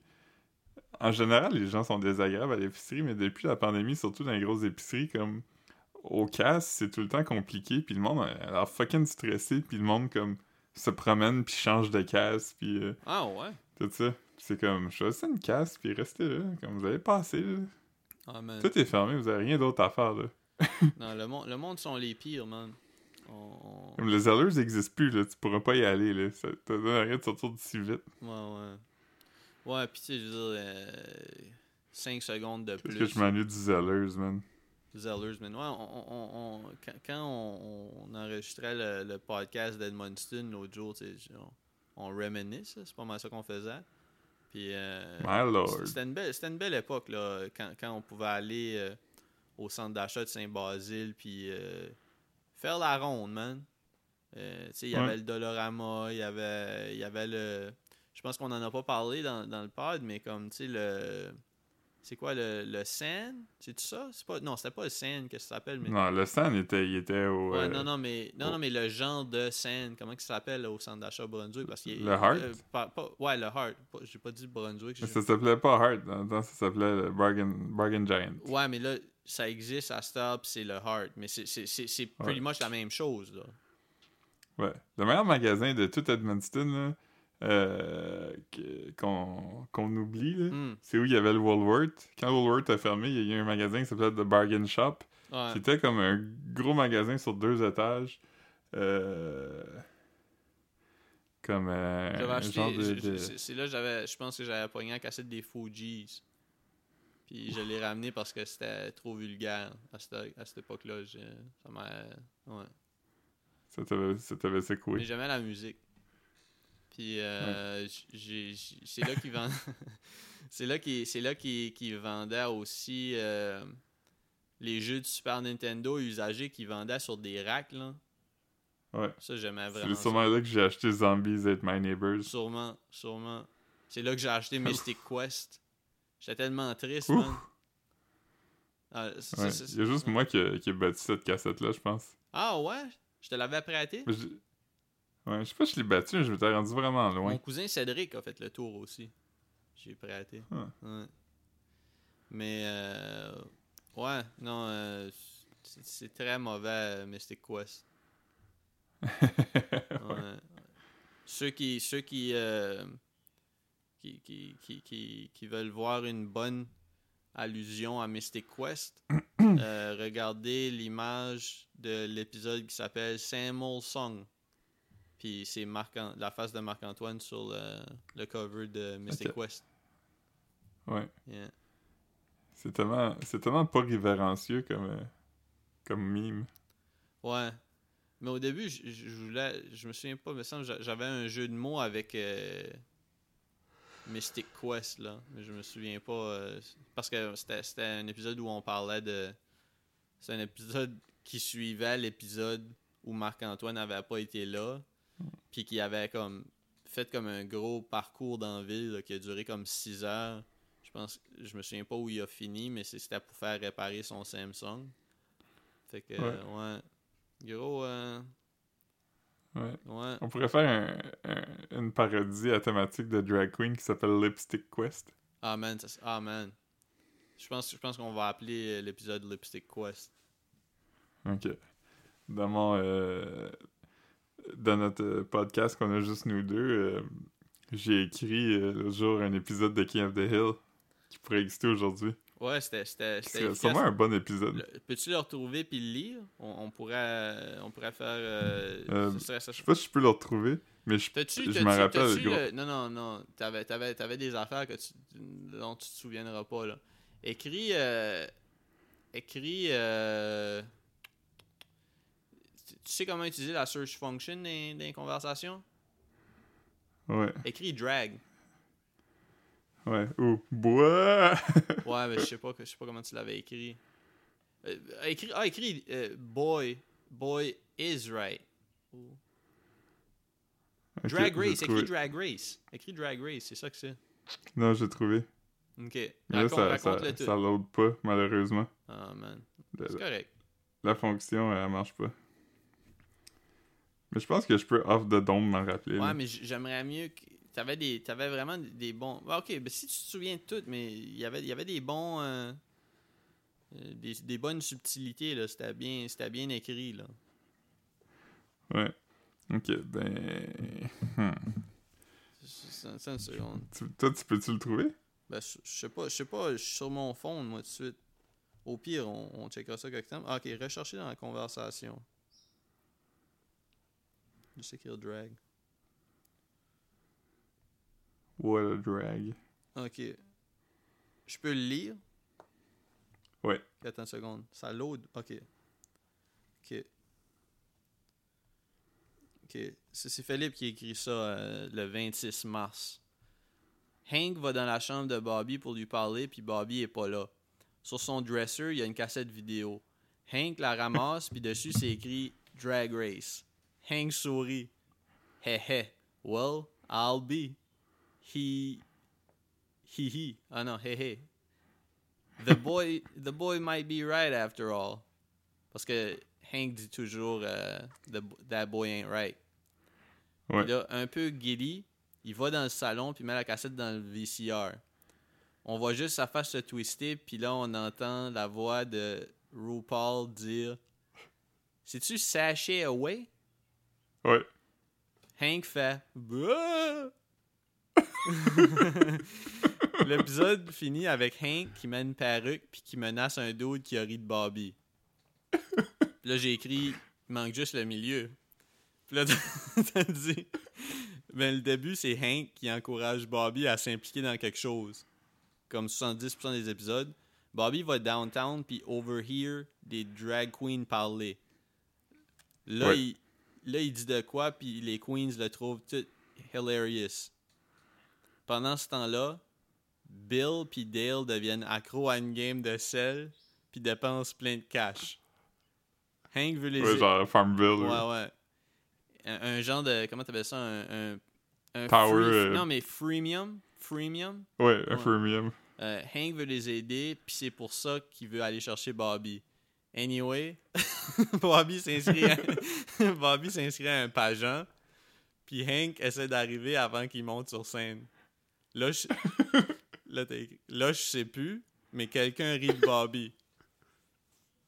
En général, les gens sont désagréables à l'épicerie, mais depuis la pandémie, surtout dans les grosses épiceries, comme au casse, c'est tout le temps compliqué, puis le monde a l'air fucking stressé, puis le monde, comme, se promène, puis change de casse, puis... Euh, ah ouais? Tout ça. Puis c'est comme, choisissez une casse, puis restez là, comme vous allez passer, là. Ah, man. Tout est fermé, vous avez rien d'autre à faire, là. Non, le monde, le monde sont les pires, man. On... Comme les allures n'existent plus, là, tu pourras pas y aller, là. Ça te donne rien de sortir d'ici vite. Ouais, ouais. Ouais, pis tu sais, je veux dire, euh, cinq secondes de plus. Parce que je m'ennuie du zelleuse, man. Zelleuse, man. Ouais, on, on, on, quand, quand on, on enregistrait le, le podcast d'Edmundston l'autre jour, tu sais, on, on reminisce, c'est pas mal ça qu'on faisait. Puis, euh, My Lord. C'était une belle, c'était une belle époque, là, quand, quand on pouvait aller euh, au centre d'achat de Saint-Basile, puis euh, faire la ronde, man. Euh, tu sais, il y avait ouais. le Dolorama, il y avait, y avait le... Je pense qu'on en a pas parlé dans, dans le pod, mais comme, tu sais, le... C'est quoi, le, le San? C'est tout ça? C'est pas... Non, c'était pas le San que ça s'appelle, mais... Non, le San, il était, il était au... Ouais, euh... non, non, mais... Non, au... non, mais le genre de San, comment ça s'appelle au centre d'achat Brunswick? Parce qu'il, le il, Heart? Euh, pas, pas, ouais, le Heart. Pas, j'ai pas dit Brunswick. Mais ça s'appelait pas Heart, dans le temps, ça s'appelait le Bargain, Bargain Giant. Ouais, mais là, ça existe à Stop, c'est le Heart, mais c'est, c'est, c'est, c'est ouais. pretty much la même chose, là. Ouais. Le meilleur magasin de tout Edmundston, là... Euh, qu'on, qu'on oublie, là. Mm. C'est où il y avait le Woolworth. Quand Woolworth a fermé, il y a eu un magasin qui s'appelait The Bargain Shop, ouais. qui était comme un gros magasin sur deux étages. Euh... Comme euh, un acheté, genre de... de... C'est, c'est là j'avais, je pense que j'avais pogné en cassette des Fugees. Puis je l'ai ramené parce que c'était trop vulgaire à cette, à cette époque-là. Je, ça m'a... Ouais. Ça t'avait, ça t'avait secoué. Mais j'aimais la musique. Puis euh, ouais. j'ai, j'ai, c'est là qu'ils vend... c'est là qu'ils, c'est là qu'ils, qu'ils vendaient aussi euh, les jeux de Super Nintendo usagés qu'ils vendaient sur des racks, là. Ouais. Ça, j'aimais vraiment. C'est sûrement ça. Là que j'ai acheté Zombies at My Neighbors. Sûrement, sûrement. C'est là que j'ai acheté Mystic Quest. J'étais tellement triste, Ouf. man. Ah, c'est, ouais. c'est, c'est, c'est... Il y a juste moi qui ai battu cette cassette-là, je pense. Ah ouais? Je te l'avais prêtée? Je... Ouais, je sais pas si je l'ai battu, mais je m'étais rendu vraiment loin. Mon cousin Cédric a fait le tour aussi. J'ai prêté. Ah. Ouais. Mais, euh, ouais, non, euh, c'est, c'est très mauvais, euh, Mystic Quest. ouais. Ouais. Ceux qui ceux qui, euh, qui, qui, qui, qui, qui veulent voir une bonne allusion à Mystic Quest, euh, regardez l'image de l'épisode qui s'appelle Samuel Song. Puis c'est Marc An- la face de Marc-Antoine sur le, le cover de Mystic okay. Quest. Ouais. Yeah. C'est tellement, c'est tellement pas révérencieux comme, euh, comme mime. Ouais. Mais au début, je, je voulais... Je me souviens pas, mais ça, j'avais un jeu de mots avec euh, Mystic Quest, là. Mais je me souviens pas... Euh, parce que c'était, c'était un épisode où on parlait de... C'est un épisode qui suivait l'épisode où Marc-Antoine n'avait pas été là. Puis qui avait comme fait comme un gros parcours dans la ville là, qui a duré comme six heures. Je pense, je me souviens pas où il a fini, mais c'était pour faire réparer son Samsung. Fait que, ouais. Euh, ouais. Gros, euh... ouais. ouais. On pourrait faire un, un, une parodie à thématique de Drag Queen qui s'appelle Lipstick Quest. Ah man, ça, ah man. Je pense, je pense qu'on va appeler l'épisode Lipstick Quest. Ok. Dans mon... Euh... Dans notre podcast qu'on a juste nous deux, euh, j'ai écrit euh, le jour un épisode de King of the Hill qui pourrait exister aujourd'hui. Ouais, c'était... c'était, c'était sûrement un bon épisode. Le, peux-tu le retrouver puis le lire? On, on, pourrait, on pourrait faire... Euh, euh, ce serait, ça, je sais pas si je peux le retrouver, mais je, t'as-tu, je t'as-tu, m'en rappelle. Le... Non, non, non. T'avais, t'avais, t'avais des affaires que tu, dont tu te souviendras pas. Là. Écris... Euh, écris... Euh... Tu sais comment utiliser la search function dans les conversations? Ouais. Écris drag. Ouais. Ou bois. Ouais, mais je sais pas, je sais pas comment tu l'avais écrit. Euh, écrit ah, écrit euh, boy. Boy is right. Oh. Okay, drag race. Écris drag race. Écris drag race. C'est ça que c'est. Non, j'ai trouvé. Ok. Là, raconte, ça, raconte ça, ça load pas, malheureusement. Ah, oh, man. C'est la, correct. La fonction, elle marche pas. Mais je pense que je peux off the dome m'en rappeler. Ouais, là. Mais j'aimerais mieux que... T'avais, des... T'avais vraiment des bons... Ah, ok, ben si tu te souviens de tout, mais il y avait, il y avait des bons... Euh... Des, des bonnes subtilités, là. C'était bien, c'était bien écrit, là. Ouais. Ok, ben... Hmm. cinq secondes. Tu, toi, tu peux-tu le trouver? Ben, je, je sais pas, je sais pas, je suis sur mon fond, moi, tout de suite. Au pire, on, on checkera ça quelque temps. Ah, ok, rechercher dans la conversation. Je sais qu'il y a drag. What a drag. Ok. Je peux le lire? Ouais. Attends une seconde. Ça load? Ok. Ok. Okay. C'est, c'est Philippe qui écrit ça euh, le vingt-six mars. Hank va dans la chambre de Bobby pour lui parler, puis Bobby est pas là. Sur son dresser, il y a une cassette vidéo. Hank la ramasse, puis dessus, c'est écrit « Drag Race ». Hank sourit. « Hé hé, well, I'll be. He... He he. » Ah non, « hé hé. » The boy, the boy might be right after all. Parce que Hank dit toujours euh, the, that boy ain't right. Ouais. Là, un peu giddy, il va dans le salon puis met la cassette dans le V C R. On voit juste sa face se twister puis là on entend la voix de RuPaul dire « C'est-tu Sashay Away? » Ouais. Hank fait « L'épisode finit avec Hank qui met une perruque puis qui menace un dude qui a ri de Bobby. Puis là, j'ai écrit « Il manque juste le milieu ». Puis là, t'as dit « Ben, le début, c'est Hank qui encourage Bobby à s'impliquer dans quelque chose. » Comme soixante-dix pour cent des épisodes, Bobby va downtown puis overhear des drag queens parler. Là, ouais. il, là il dit de quoi, puis les queens le trouvent tout hilarious. Pendant ce temps-là, Bill puis Dale deviennent accros à une game de sel puis dépensent plein de cash. Hank veut les... Ouais, genre Farmville. Ouais, ouais. ouais. Un, un genre de... Comment t'appelles ça? Un... un, un Power... Free, euh... Non, mais freemium. Freemium? Ouais, un ouais. freemium. Euh, Hank veut les aider, puis c'est pour ça qu'il veut aller chercher Bobby. Anyway, Bobby s'inscrit à... Bobby s'inscrit à un pageant, puis Hank essaie d'arriver avant qu'il monte sur scène. Là, je... Là, Là, je sais plus, mais quelqu'un rit de Bobby.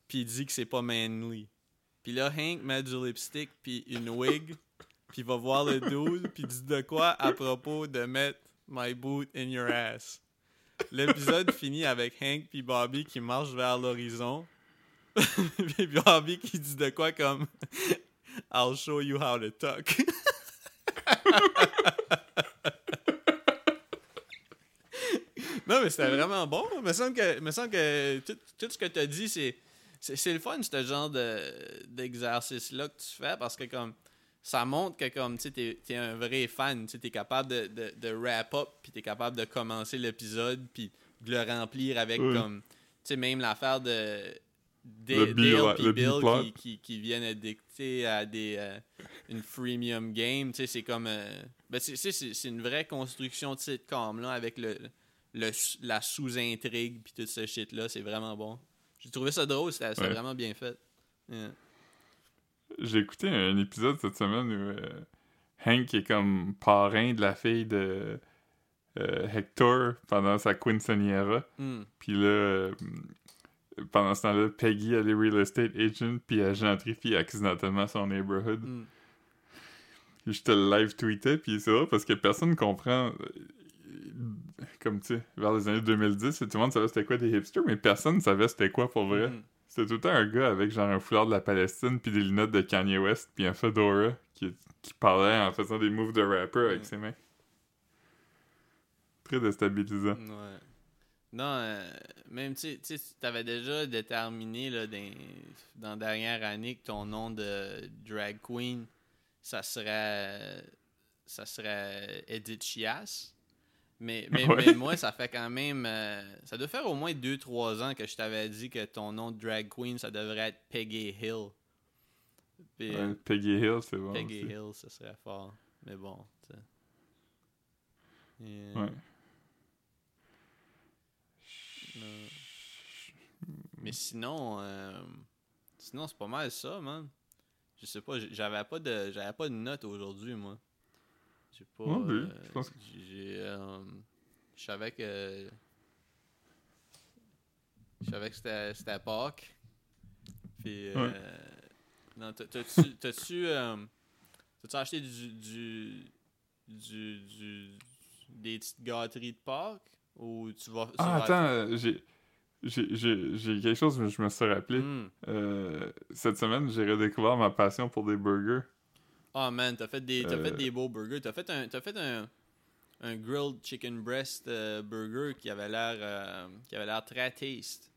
Puis il dit que c'est pas manly. Puis là, Hank met du lipstick puis une wig, puis va voir le dude, puis dit de quoi à propos de mettre « My boot in your ass ». L'épisode finit avec Hank puis Bobby qui marchent vers l'horizon, puis Bobby qui dit de quoi comme « I'll show you how to tuck ». Non, mais c'était vraiment bon. Il me semble que, me semble que tout, tout ce que t'as dit, c'est... C'est, c'est le fun, ce genre de, d'exercice-là que tu fais, parce que comme ça montre que comme tu t'es, t'es un vrai fan, tu es capable de, de, de wrap-up, puis t'es capable de commencer l'épisode, puis de le remplir avec oui. comme, tu sais, même l'affaire de, de, de Dale et Bill qui, qui, qui viennent addicter à des, euh, une freemium game, tu sais, c'est comme, euh, ben, c'est, c'est, c'est une vraie construction de sitcom, là, avec le, le, la sous-intrigue, puis tout ce shit-là, c'est vraiment bon. J'ai trouvé ça drôle, c'était, c'était ouais. vraiment bien fait. Yeah. J'ai écouté un épisode cette semaine où euh, Hank est comme parrain de la fille de euh, Hector pendant sa quinceañera. Mm. Puis là, euh, pendant ce temps-là, Peggy, elle est real estate agent, puis elle gentrifie accidentellement son neighborhood. Mm. Je te live-tweetais, puis c'est vrai, parce que personne comprend... Comme tu sais, vers les années deux mille dix, tout le monde savait c'était quoi des hipsters, mais personne savait c'était quoi pour vrai. Mm. C'était tout le temps un gars avec genre un foulard de la Palestine, puis des lunettes de Kanye West, puis un fedora qui, qui parlait en faisant des moves de rapper avec mm. ses mains. Très déstabilisant. Ouais. Non, euh, même tu sais, t'avais déjà déterminé là, dans, dans la dernière année que ton nom de drag queen, ça serait, ça serait Edith Chias. Mais, mais, ouais. mais moi, ça fait quand même... Euh, ça doit faire au moins deux trois ans que je t'avais dit que ton nom de drag queen, ça devrait être Peggy Hill. Puis, ouais, Peggy Hill, c'est bon Peggy aussi. Hill, ça serait fort. Mais bon, tu sais. Yeah. Ouais. Mais sinon, euh, sinon c'est pas mal ça, man. Je sais pas, j'avais pas de, j'avais pas de notes aujourd'hui, moi. J'ai pas. Non, euh, je pense que... j'ai, euh, je savais que, je savais que c'était, c'était à Pâques. Puis, euh, ouais. non, t'as-tu, t'as-tu, euh, t'as-tu acheté du, du, du, du, des petites gâteries de Pâques ou tu vas? Tu ah vas attends, euh, j'ai. J'ai, j'ai, j'ai quelque chose que je me suis rappelé. Mm. Euh, cette semaine, j'ai redécouvert ma passion pour des burgers. Ah, oh man, t'as fait des, t'as euh... fait des beaux burgers. T'as fait un, t'as fait un, un grilled chicken breast euh, burger qui avait l'air euh, qui avait l'air très taste.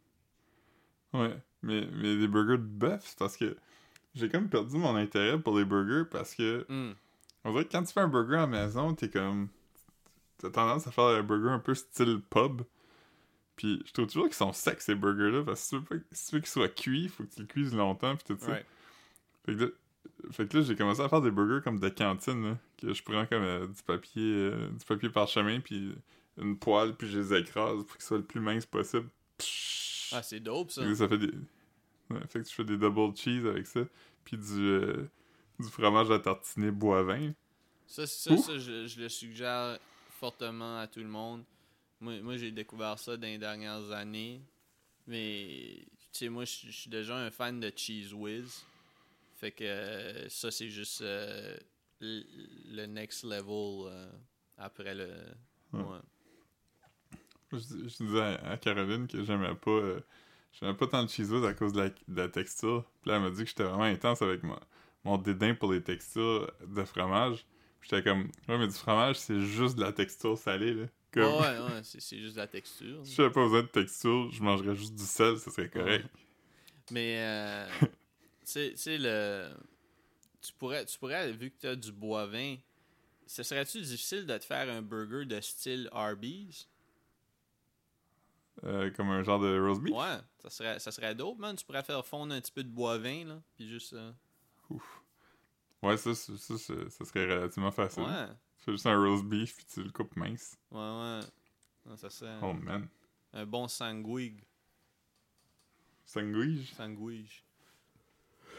Ouais, mais, mais des burgers de bœuf, c'est parce que j'ai comme perdu mon intérêt pour les burgers parce que mm. on dirait que quand tu fais un burger à la maison, t'es comme... t'as tendance à faire un burger un peu style pub. Pis je trouve toujours qu'ils sont secs, ces burgers-là, parce que si tu veux, pas, si tu veux qu'ils soient cuits, il faut que tu le cuises longtemps, pis tout ça. Ouais. Fait que là, fait que là j'ai commencé à faire des burgers comme de cantine, là, que je prends comme euh, du papier euh, du papier parchemin, pis une poêle, pis je les écrase pour qu'ils soient le plus minces possible. Ah, c'est dope, ça! Là, ça fait des... ouais, fait que je fais des double cheese avec ça, pis du, euh, du fromage à tartiner boivin. Ça, ça, Ouh! ça je, je le suggère fortement à tout le monde. Moi, moi, j'ai découvert ça dans les dernières années. Mais, tu sais, moi, je suis déjà un fan de Cheese Whiz. Fait que euh, ça, c'est juste euh, l- le next level euh, après le... Ouais. Ouais. Je, je disais à, à Caroline que j'aimais pas euh, j'aimais pas tant le Cheese Whiz à cause de la, de la texture. Puis là, elle m'a dit que j'étais vraiment intense avec mon, mon dédain pour les textures de fromage. Puis j'étais comme, ouais, mais du fromage, c'est juste de la texture salée, là. Comme... Oh ouais, ouais, c'est, c'est juste la texture. Si j'avais pas besoin de texture, je mangerais juste du sel, ça serait correct. Ouais. Mais, euh, tu sais, tu sais, le... Tu pourrais, tu pourrais, vu que t'as du boivin, ce serait-tu difficile de te faire un burger de style Arby's? Euh, comme un genre de roast beef? Ouais, ça serait, ça serait dope, man. Tu pourrais faire fondre un petit peu de boivin, là, pis juste... Euh... Ouf. Ouais, ça, ça, ça, ça serait relativement facile. Ouais. Tu fais juste un roast beef puis tu le coupes mince. Ouais, ouais. Non, ça serait un, oh, man. Un bon sandwich. Sandwich? Sandwich.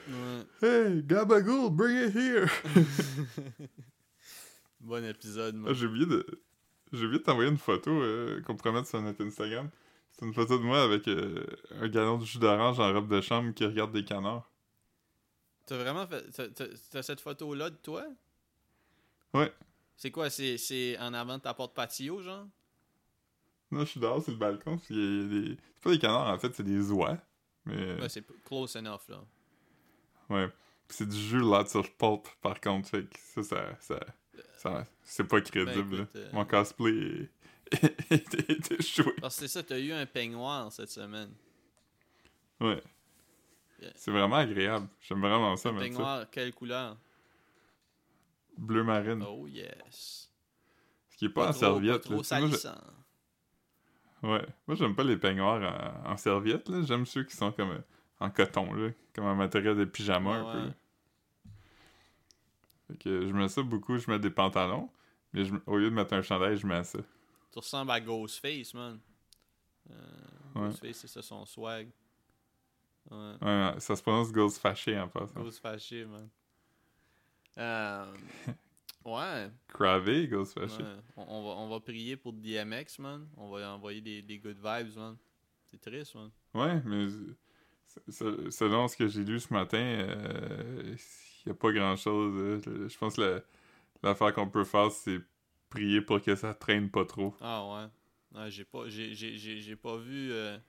Ouais. Hey, Gabagool, bring it here! Bon épisode, moi. Ah, j'ai oublié de... J'ai oublié de t'envoyer une photo euh, qu'on pourrait mettre sur notre Instagram. C'est une photo de moi avec euh, un galon de jus d'orange en robe de chambre qui regarde des canards. T'as vraiment fait... T'as, t'as, t'as cette photo-là de toi? Ouais. C'est quoi? C'est, c'est en avant de ta porte patio, genre? Non, je suis dehors sur le balcon. Pis y a, y a des... C'est pas des canards, en fait, c'est des oies. Mais... Ouais, c'est close enough, là. Ouais. Pis c'est du jus là sur pulp, par contre. Fait que ça, ça... ça, ça c'est pas crédible, ben, écoute, euh... Mon cosplay était échoué. Parce que c'est ça, t'as eu un peignoir cette semaine. Ouais. Yeah. C'est vraiment agréable. J'aime vraiment ça, même ça. Un peignoir, quelle couleur? Bleu marine. Oh yes. Ce qui est pas, pas en trop, serviette. Pas trop salissant. Moi, ouais. Moi, j'aime pas les peignoirs en, en serviette, là. J'aime ceux qui sont comme euh, en coton, là. Comme en matériel de pyjama, ah, un ouais. peu. Là. Fait que je mets ça beaucoup, je mets des pantalons. Mais je, au lieu de mettre un chandail, je mets ça. Tu ressembles à Ghostface, man. Euh, ouais. Ghostface, c'est ça son swag. Ouais. Ouais, ça se prononce Ghost Fâché en passant. Ghost Fâché, man. Euh, ouais. Cravé, Ghost Fâché. Ouais. On, on, va, on va prier pour D M X, man. On va envoyer des, des good vibes, man. C'est triste, man. Ouais, mais c'est, c'est, selon ce que j'ai lu ce matin, il euh, n'y a pas grand-chose. Euh, je pense que la, l'affaire qu'on peut faire, c'est prier pour que ça traîne pas trop. Ah ouais. Non, j'ai pas, j'ai, j'ai, j'ai, j'ai pas vu... Euh...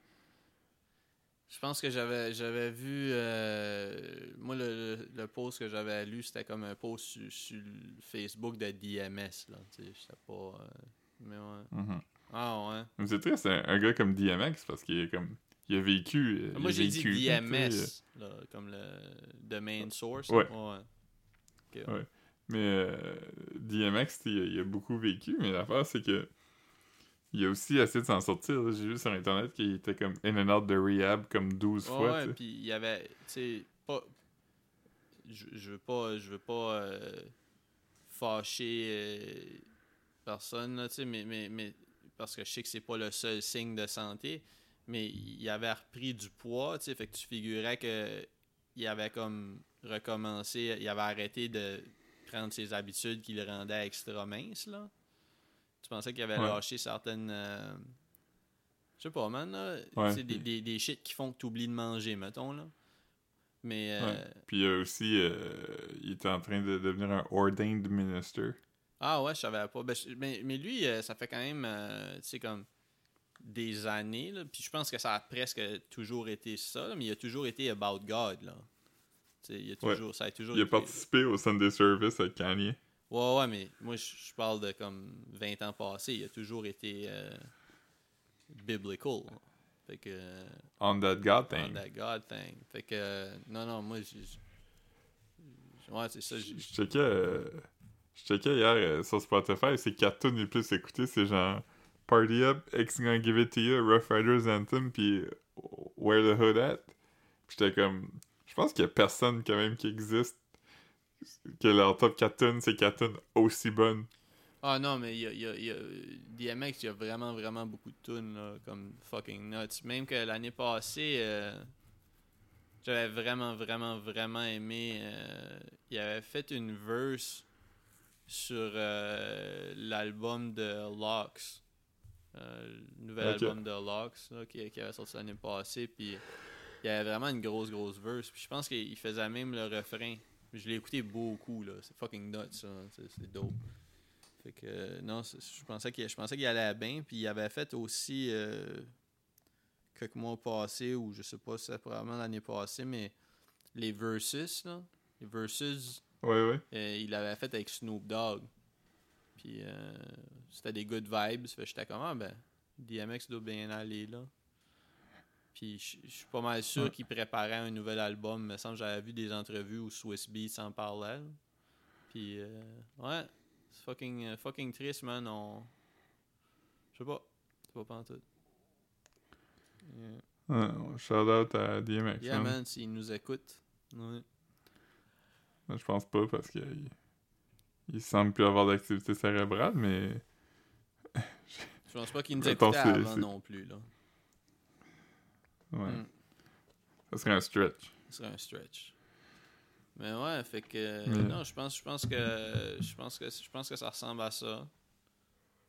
Je pense que j'avais j'avais vu... Euh, moi, le, le, le post que j'avais lu, c'était comme un post sur su Facebook de D M S. Là, tu sais, je sais pas... Euh, mais ouais. Mm-hmm. Ah ouais. Mais c'est triste, un, un gars comme D M X, parce qu'il est comme... Il a vécu... Ah, moi, j'ai vécu, dit D M S, là, comme le domain source. Ouais. Ouais. Okay. Ouais. Mais euh, D M X, il a, a beaucoup vécu, mais l'affaire, c'est que... Il a aussi essayé de s'en sortir. Là. J'ai vu sur Internet qu'il était comme in and out de rehab comme douze oh, fois. Ouais, puis il y avait, tu sais, pas... Je, je veux pas, je veux pas euh, fâcher euh, personne, là, tu sais, mais, mais, mais parce que je sais que c'est pas le seul signe de santé, mais il avait repris du poids, tu sais, fait que tu figurais que il avait comme recommencé, il avait arrêté de prendre ses habitudes qui le rendaient extra mince, là. Tu pensais qu'il avait ouais. lâché certaines... Euh... Je sais pas, man, là. Ouais. Des, des, des shit qui font que t'oublies de manger, mettons, là. Mais... Euh... Ouais. Puis euh, aussi, euh, il était en train de devenir un ordained minister. Ah ouais, je savais pas. Ben, je... mais, mais lui, euh, ça fait quand même, euh, tu sais, comme... des années, là. Puis je pense que ça a presque toujours été ça, là, mais il a toujours été about God, là. Il a toujours, ouais. ça a toujours il été... a participé au Sunday Service avec Kanye. Ouais, ouais, mais moi, je parle de comme vingt ans passés. Il a toujours été euh, biblical. Fait que... Euh, on that God thing. On that God thing. Fait que... Euh, non, non, moi, je... Ouais, c'est ça. Je checkais... Euh, je checkais hier euh, sur Spotify, c'est quatre tunes les plus écoutées, c'est genre... Party Up, X Gonna Give It To You, Rough Riders Anthem, puis Where the Hood At. Puis j'étais comme... Je pense qu'il y a personne quand même qui existe que leur top quatre tunes, c'est quatre tunes aussi bonnes. Ah non, mais il y a, y a, y a D M X, il y a vraiment, vraiment beaucoup de tunes, là, comme fucking nuts. Même que l'année passée, euh, j'avais vraiment, vraiment, vraiment aimé... Euh, il avait fait une verse sur euh, l'album de Locks. Euh, le nouvel okay. album de Locks là, qui, qui avait sorti l'année passée, puis il y avait vraiment une grosse grosse verse, puis je pense qu'il faisait même le refrain, je l'ai écouté beaucoup là, c'est fucking nuts ça, c'est, c'est dope. Fait que euh, non, je pensais qu'il je pensais qu'il allait bien, puis il avait fait aussi euh, quelques mois passés, ou je sais pas si c'est probablement l'année passée, mais les versus là, les versus ouais, ouais. Euh, il l'avait fait avec Snoop Dogg. Puis euh, c'était des good vibes. Fait que j'étais comme, ah ben, D M X doit bien aller là. Puis je suis pas mal sûr ouais. qu'il préparait un nouvel album. Il me semble que j'avais vu des entrevues où Swiss Beats en parlait. Là. Puis euh, ouais, c'est fucking, fucking triste, man. On... Je sais pas. C'est pas pantoute. Yeah. Ouais, shout out à D M X. Yeah, man, man s'il nous écoute. Ouais. Je pense pas parce que. Il semble plus avoir d'activité cérébrale, mais... Je pense pas qu'il nous écoutait avant c'est... non plus, là. Ouais. Mm. Ça serait un stretch. Ça serait un stretch. Mais ouais, fait que... Mm. Non, je pense, je pense que... Je pense que je pense que ça ressemble à ça.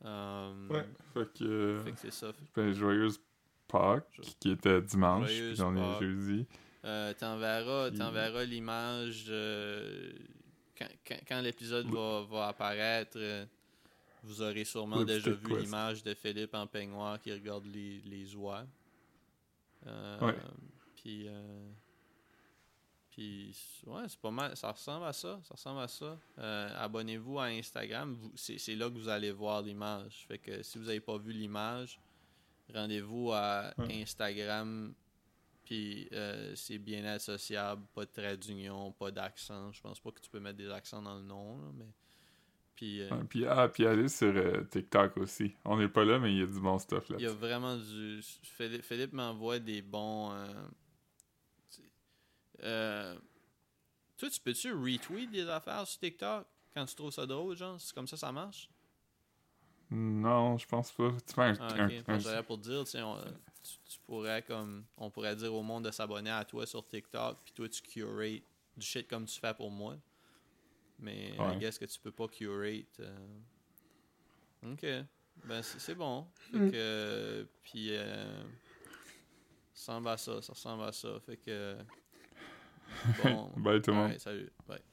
Um... Ouais, fait que... Fait que c'est ça. Ben, joyeuse Pâques, je... qui était dimanche, joyeuse puis on est jeudi. Euh, t'enverras, puis... t'enverras l'image... Euh... Quand, quand, quand l'épisode va, va apparaître, euh, vous aurez sûrement le déjà vu quest. l'image de Philippe en peignoir qui regarde les, les oies. Euh, ouais. Puis, euh, puis, ouais, c'est pas mal. Ça ressemble à ça. Ça ressemble à ça. Euh, abonnez-vous à Instagram. Vous, c'est, c'est là que vous allez voir l'image. Fait que si vous n'avez pas vu l'image, rendez-vous à ouais. Instagram. Puis euh, c'est bien associable, pas de trait d'union, pas d'accent. Je pense pas que tu peux mettre des accents dans le nom, là, mais... Puis, euh... ah, puis, ah, puis allez sur euh, TikTok aussi. On n'est pas là, mais il y a du bon stuff là. Il y a vraiment du... Philippe, Philippe m'envoie des bons... Euh... Euh... Toi, tu peux-tu retweet des affaires sur TikTok quand tu trouves ça drôle, genre? C'est comme ça ça marche? Non, je pense pas. Tu fais un... Ah, ok, un, un... pour dire, tu sais... On... Tu, tu pourrais comme on pourrait dire au monde de s'abonner à toi sur TikTok, puis toi tu curates du shit comme tu fais pour moi, mais ouais. I guess que tu peux pas curate euh... ok ben c'est, c'est bon fait que puis euh... ça ressemble à ça ça ressemble à ça fait que bon bye tout le monde, salut bye.